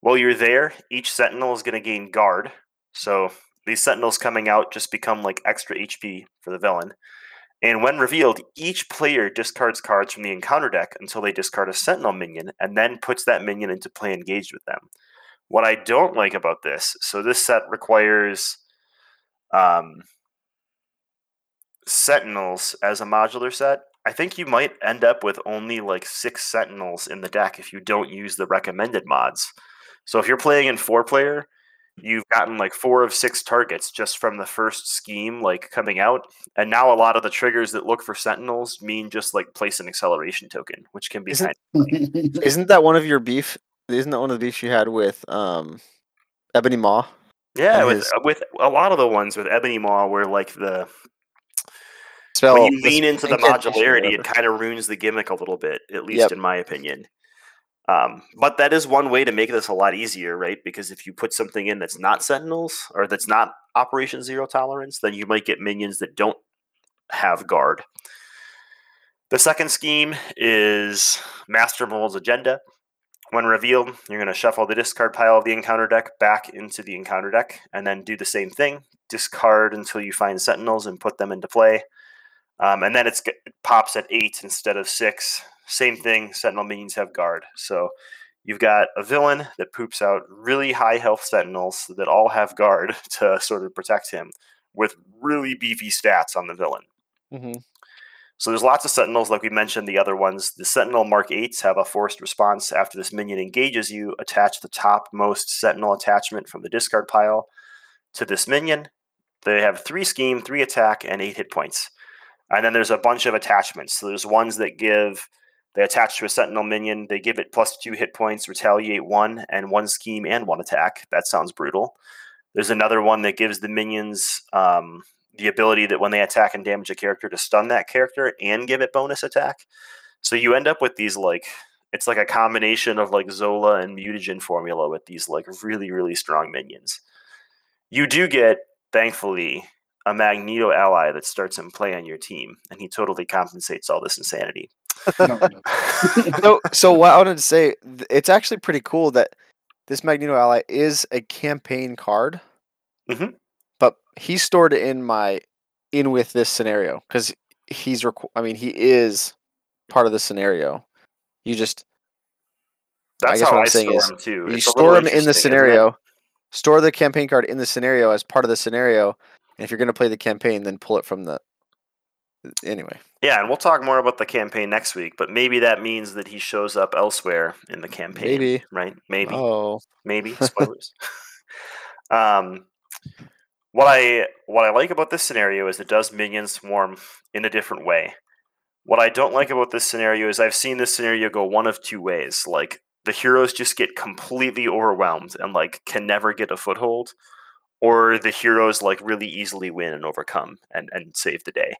While you're there, each Sentinel is going to gain guard. So these Sentinels coming out just become like extra HP for the villain. And when revealed, each player discards cards from the encounter deck until they discard a Sentinel minion and then puts that minion into play engaged with them. What I don't like about this, so this set requires Sentinels as a modular set. I think you might end up with only like 6 Sentinels in the deck if you don't use the recommended mods. So if you're playing in 4-player, you've gotten like 4 of 6 targets just from the first scheme like coming out. And now a lot of the triggers that look for Sentinels mean just like place an acceleration token, which can be kind of funny. Isn't that one of your beef? Isn't that one of the beefs you had with Ebony Maw? Yeah, with a lot of the ones with Ebony Maw were like the... So when you lean into the modularity, it kind of ruins the gimmick a little bit, at least in my opinion. But that is one way to make this a lot easier, right? Because if you put something in that's not Sentinels or that's not Operation Zero Tolerance, then you might get minions that don't have guard. The second scheme is Master Mold's Agenda. When revealed, you're going to shuffle the discard pile of the encounter deck back into the encounter deck and then do the same thing. Discard until you find Sentinels and put them into play. And then it pops at 8 instead of 6. Same thing, Sentinel minions have guard. So you've got a villain that poops out really high health Sentinels that all have guard to sort of protect him with really beefy stats on the villain. Mm-hmm. So there's lots of Sentinels, like we mentioned, the other ones. The Sentinel Mark 8s have a forced response. After this minion engages you, attach the topmost Sentinel attachment from the discard pile to this minion. They have 3 scheme, 3 attack, and 8 hit points. And then there's a bunch of attachments. So there's ones that they attach to a Sentinel minion, they give it +2 hit points, retaliate 1, and 1 scheme and 1 attack. That sounds brutal. There's another one that gives the minions the ability that when they attack and damage a character to stun that character and give it bonus attack. So you end up with these like, it's like a combination of like Zola and Mutagen Formula with these like really, really strong minions. You do get, thankfully, a Magneto ally that starts in play on your team, and he totally compensates all this insanity. So what I wanted to say, it's actually pretty cool that this Magneto ally is a campaign card, mm-hmm. but he's stored in my in with this scenario because he's. I mean, he is part of the scenario. You just. That's I guess how what I'm saying is too. You store him in the scenario. Store the campaign card in the scenario as part of the scenario. And if you're going to play the campaign, then pull it from the... Anyway. Yeah, and we'll talk more about the campaign next week, but maybe that means that he shows up elsewhere in the campaign. Maybe. Right? Maybe. Oh. Maybe. Spoilers. What I like about this scenario is it does minions swarm in a different way. What I don't like about this scenario is I've seen this scenario go one of two ways. Like, the heroes just get completely overwhelmed and, like, can never get a foothold. Or the heroes like really easily win and overcome and save the day.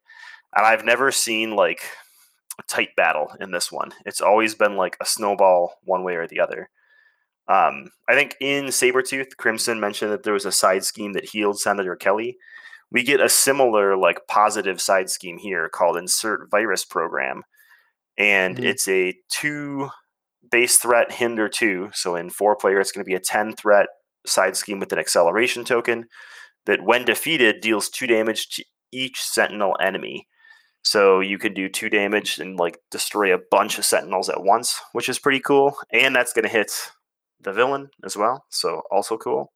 And I've never seen like a tight battle in this one. It's always been like a snowball one way or the other. I think in Sabretooth, Crimson mentioned that there was a side scheme that healed Senator Kelly. We get a similar like positive side scheme here called Insert Virus Program. And mm-hmm. it's a 2 base threat hinder 2. So in 4 player, it's going to be a 10 threat side scheme with an acceleration token that when defeated deals 2 damage to each sentinel enemy. So you can do 2 damage and like destroy a bunch of sentinels at once, which is pretty cool. And that's going to hit the villain as well. So also cool.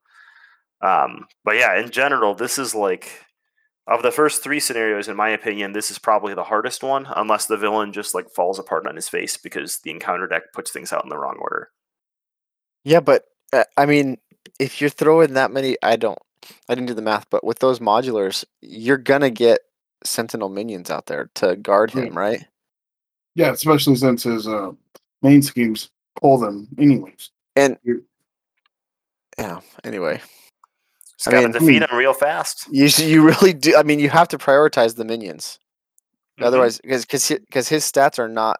But yeah, in general, this is like of the first 3 scenarios, in my opinion, this is probably the hardest one unless the villain just like falls apart on his face because the encounter deck puts things out in the wrong order. Yeah. But I mean, if you're throwing that many, I didn't do the math, but with those modulars, you're gonna get Sentinel minions out there to guard him, right? Yeah, especially since his main schemes pull them, anyways. And yeah, anyway, just gotta defeat him real fast. You really do. I mean, you have to prioritize the minions, mm-hmm. otherwise, because his stats are not.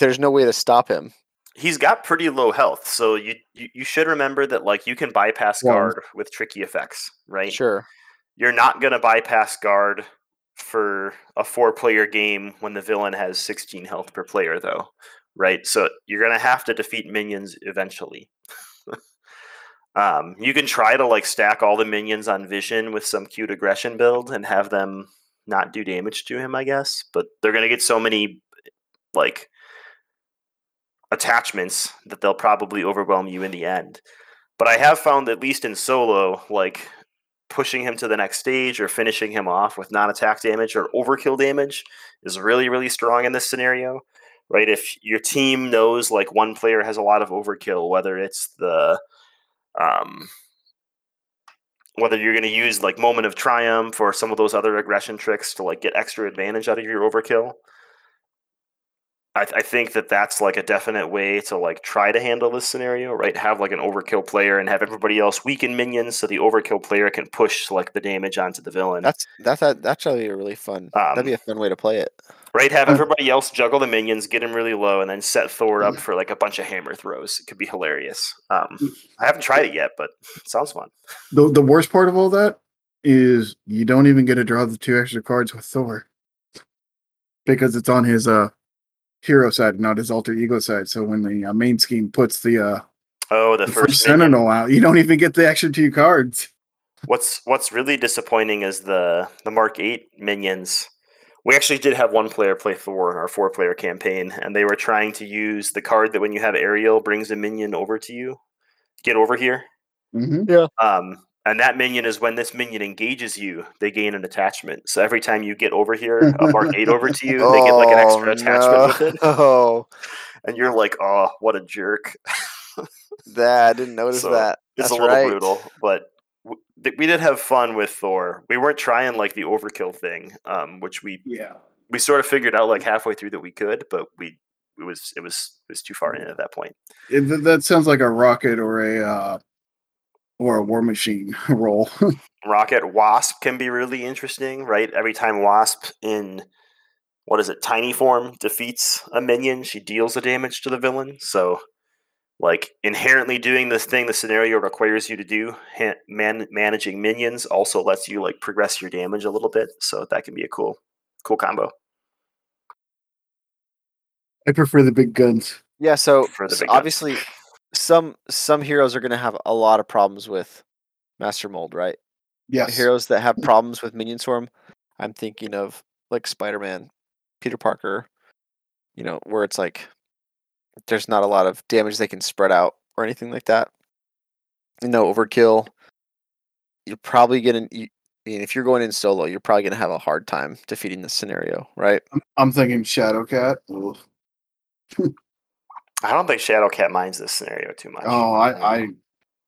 There's no way to stop him. He's got pretty low health, so you should remember that like you can bypass guard with tricky effects, right? Sure. You're not going to bypass guard for a 4-player game when the villain has 16 health per player, though, right? So you're going to have to defeat minions eventually. You can try to like stack all the minions on Vision with some cute aggression build and have them not do damage to him, I guess, but they're going to get so many like attachments that they'll probably overwhelm you in the end. But I have found, at least in solo, like pushing him to the next stage or finishing him off with non-attack damage or overkill damage is really, really strong in this scenario, right? If your team knows like one player has a lot of overkill, whether it's the whether you're going to use like Moment of Triumph or some of those other aggression tricks to like get extra advantage out of your overkill, I think that that's like a definite way to like try to handle this scenario, right? Have like an overkill player and have everybody else weaken minions so the overkill player can push like the damage onto the villain. That's actually a really fun. That'd be a fun way to play it, right? Have everybody else juggle the minions, get them really low, and then set Thor up for like a bunch of hammer throws. It could be hilarious. I haven't tried it yet, but it sounds fun. The worst part of all that is you don't even get to draw the 2 extra cards with Thor because it's on his hero side, not his alter ego side. So when the main scheme puts the first Sentinel out, you don't even get the extra 2 cards. What's really disappointing is the Mark 8 minions. We actually did have one player play Thor in our 4-player campaign, and they were trying to use the card that when you have Ariel brings a minion over to you. Get Over Here. Mm-hmm. Yeah. And that minion is when this minion engages you, they gain an attachment. So every time you get over here, a Mark 8 over to you, they get like an extra attachment with it. Oh. And you're like, oh, what a jerk. I didn't notice that. That's it's a little brutal, but we did have fun with Thor. We weren't trying like the overkill thing, which we sort of figured out like halfway through that we could, but it was too far in at that point. That sounds like a Rocket or a War Machine role. Rocket. Wasp can be really interesting, right? Every time Wasp in, tiny form defeats a minion, she deals the damage to the villain. So like inherently doing this thing the scenario requires you to do. Managing minions also lets you like progress your damage a little bit, so that can be a cool combo. I prefer the big guns. Yeah, so obviously some heroes are going to have a lot of problems with Master Mold, right? Yes. The heroes that have problems with minion swarm, I'm thinking of like Spider-Man, Peter Parker, you know, where it's like there's not a lot of damage they can spread out or anything like that. No overkill. You're probably going to, if you're going in solo, you're probably going to have a hard time defeating this scenario, right? I'm thinking Shadowcat. I don't think Shadowcat minds this scenario too much. Oh, I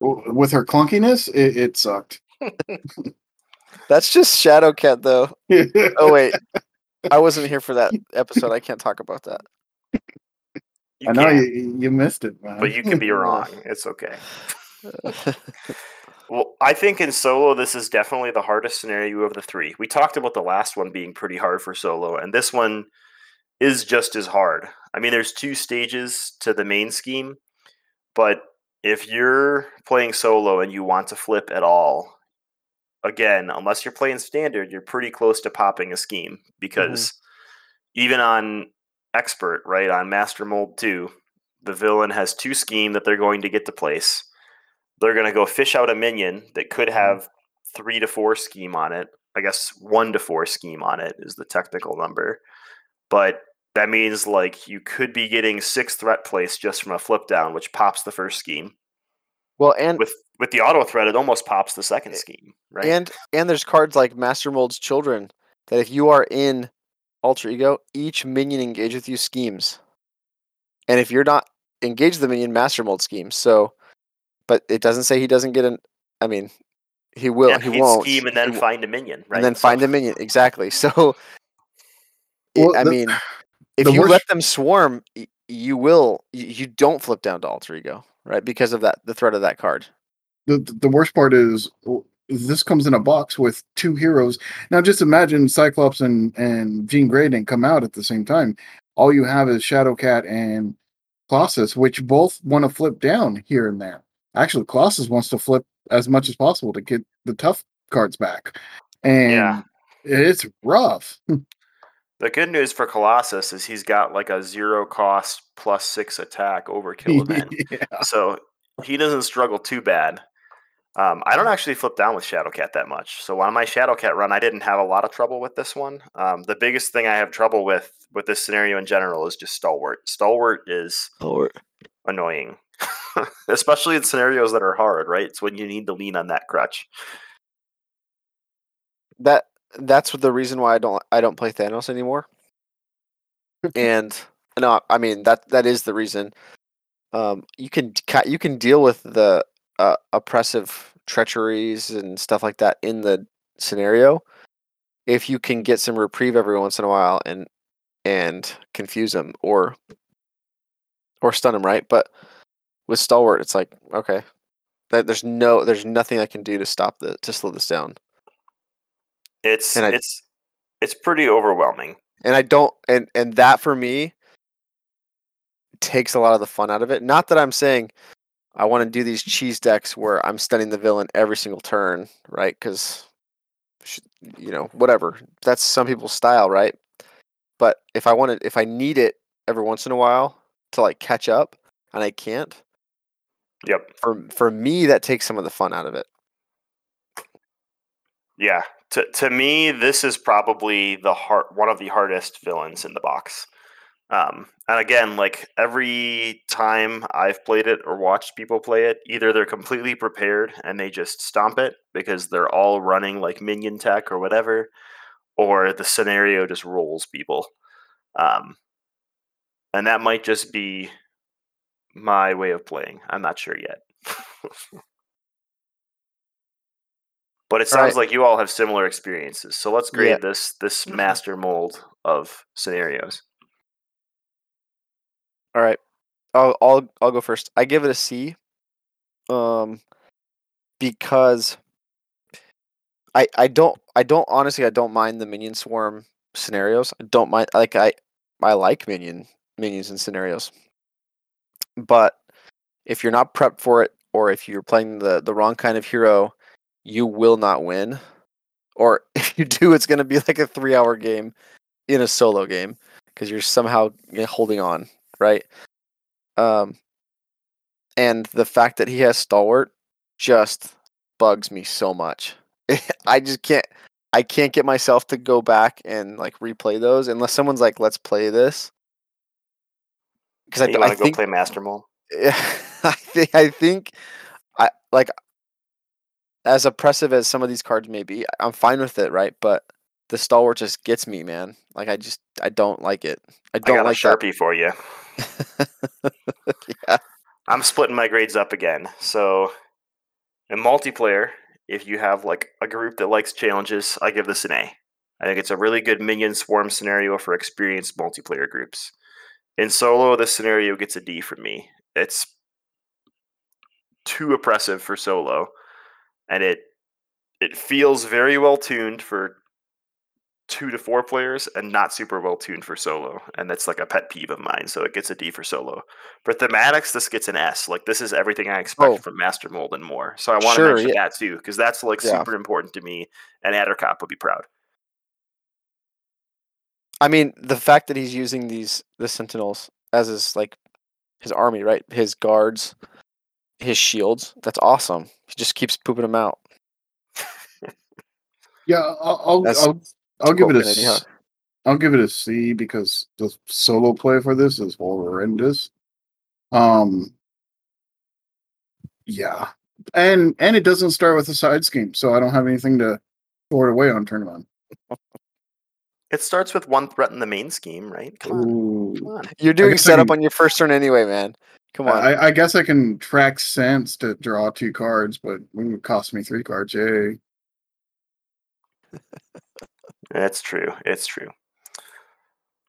with her clunkiness, it sucked. That's just Shadowcat, though. Oh, wait. I wasn't here for that episode. I can't talk about that. I know you missed it, man. But you can be wrong. It's okay. Well, I think in solo, this is definitely the hardest scenario of the three. We talked about the last one being pretty hard for solo, and this one is just as hard. I mean, there's two stages to the main scheme, but if you're playing solo and you want to flip at all, again, unless you're playing standard, you're pretty close to popping a scheme, because even on Expert, right, on Master Mold 2, the villain has two schemes that they're going to get to place. They're going to go fish out a minion that could have 3 to 4 scheme on it. I guess 1 to 4 scheme on it is the technical number. But that means like you could be getting 6 threat place just from a flip down, which pops the first scheme. Well, and with the auto threat, it almost pops the second scheme, right? And there's cards like Master Mold's Children that if you are in Alter Ego, each minion engage with you schemes. And if you're not engaged with the minion, Master Mold schemes. So, but it doesn't say he doesn't get an, I mean, he will, yeah, he won't. Scheme and then find a minion, right? And then find a minion, exactly. So, well, if you let them swarm, you will, you don't flip down to Alter Ego, right? Because of that, the threat of that card. The worst part is this comes in a box with 2 heroes. Now just imagine Cyclops and Jean Grey didn't come out at the same time. All you have is Shadowcat and Colossus, which both want to flip down here and there. Actually, Colossus wants to flip as much as possible to get the tough cards back. And it's rough. The good news for Colossus is he's got like a 0 cost +6 attack overkill event. So he doesn't struggle too bad. I don't actually flip down with Shadowcat that much. So on my Shadowcat run, I didn't have a lot of trouble with this one. The biggest thing I have trouble with this scenario in general is just Stalwart. Stalwart is annoying, especially in scenarios that are hard, right? It's when you need to lean on that crutch. That's the reason why I don't play Thanos anymore. And no, I mean that is the reason. You can deal with the oppressive treacheries and stuff like that in the scenario if you can get some reprieve every once in a while and confuse them or stun them, right? But with Stalwart, it's like okay, there's nothing I can do to slow this down. It's pretty overwhelming. And I don't and that for me takes a lot of the fun out of it. Not that I'm saying I want to do these cheese decks where I'm stunning the villain every single turn, right? Because you know, whatever. That's some people's style, right? But if I need it every once in a while to like catch up and I can't. Yep. For me that takes some of the fun out of it. Yeah. To me, this is probably one of the hardest villains in the box. And again, like every time I've played it or watched people play it, either they're completely prepared and they just stomp it because they're all running like minion tech or whatever, or the scenario just rolls people. And that might just be my way of playing. I'm not sure yet. But it sounds like you all have similar experiences. So let's grade this Master Mold of scenarios. All right. I'll go first. I give it a C. Because I don't mind the minion swarm scenarios. I don't mind I like minions in scenarios. But if you're not prepped for it, or if you're playing the wrong kind of hero, you will not win. Or if you do, it's going to be like a 3-hour game in a solo game because you're somehow holding on, right? And the fact that he has Stalwart just bugs me so much. I just can't. I can't get myself to go back and like replay those unless someone's like, "Let's play this." Because I want to go play Master Mold. Yeah, I think like, as oppressive as some of these cards may be, I'm fine with it, right? But the Stalwart just gets me, man. Like I don't like it. I got like a Sharpie for you. Yeah. I'm splitting my grades up again. So in multiplayer, if you have like a group that likes challenges, I give this an A. I think it's a really good minion swarm scenario for experienced multiplayer groups. In solo, this scenario gets a D from me. It's too oppressive for solo. And it feels very well tuned for 2 to 4 players and not super well tuned for solo. And that's like a pet peeve of mine. So it gets a D for solo. For thematics, this gets an S. Like this is everything I expect from Master Mold and more. So I want to mention that too, because that's like super important to me. And Addercop would be proud. I mean, the fact that he's using the Sentinels as his like his army, right? His guards. His shields, that's awesome. He just keeps pooping them out. Yeah, I'll give it a C. I'll give it a C because the solo play for this is horrendous. Yeah, and it doesn't start with a side scheme, so I don't have anything to throw it away on turn one. It starts with one threat in the main scheme, right? Come on. You're doing setup on your first turn anyway, man. Come on. I guess I can track sense to draw 2 cards, but it would cost me 3 cards. Yay. That's true. It's true.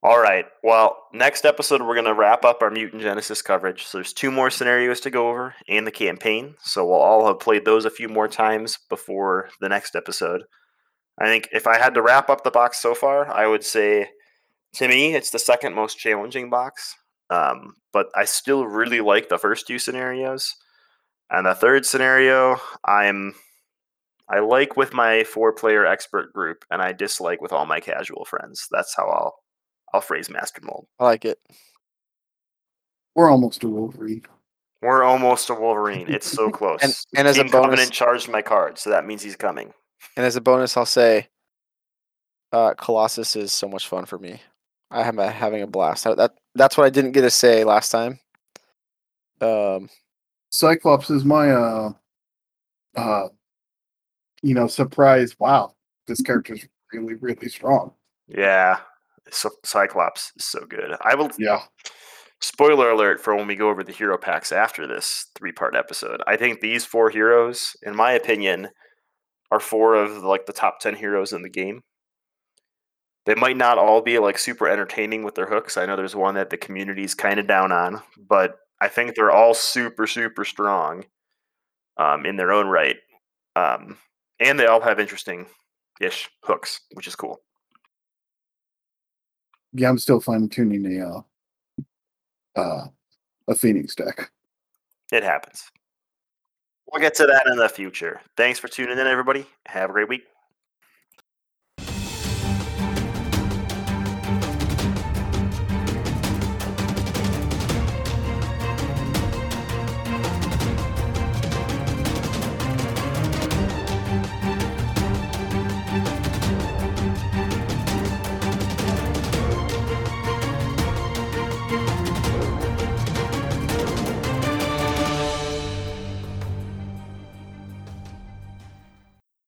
All right. Well, next episode, we're going to wrap up our Mutant Genesis coverage. So there's 2 more scenarios to go over and the campaign. So we'll all have played those a few more times before the next episode. I think if I had to wrap up the box so far, I would say, to me, it's the second most challenging box. But I still really like the first 2 scenarios, and the third scenario I like with my 4-player expert group, and I dislike with all my casual friends. That's how I'll phrase Master Mold. I like it. We're almost a Wolverine. We're almost a Wolverine. It's so close. and as a bonus, Covenant charged my card, so that means he's coming. And as a bonus, I'll say, Colossus is so much fun for me. I am having a blast. That's what I didn't get to say last time. Cyclops is my surprise. Wow, this character's really, really strong. Yeah, Cyclops is so good. I will. Yeah. Spoiler alert for when we go over the hero packs after this 3-part episode. I think these 4 heroes, in my opinion, are 4 of like the top 10 heroes in the game. They might not all be like super entertaining with their hooks. I know there's one that the community's kind of down on, but I think they're all super, super strong in their own right. And they all have interesting-ish hooks, which is cool. Yeah, I'm still fine-tuning a Phoenix deck. It happens. We'll get to that in the future. Thanks for tuning in, everybody. Have a great week.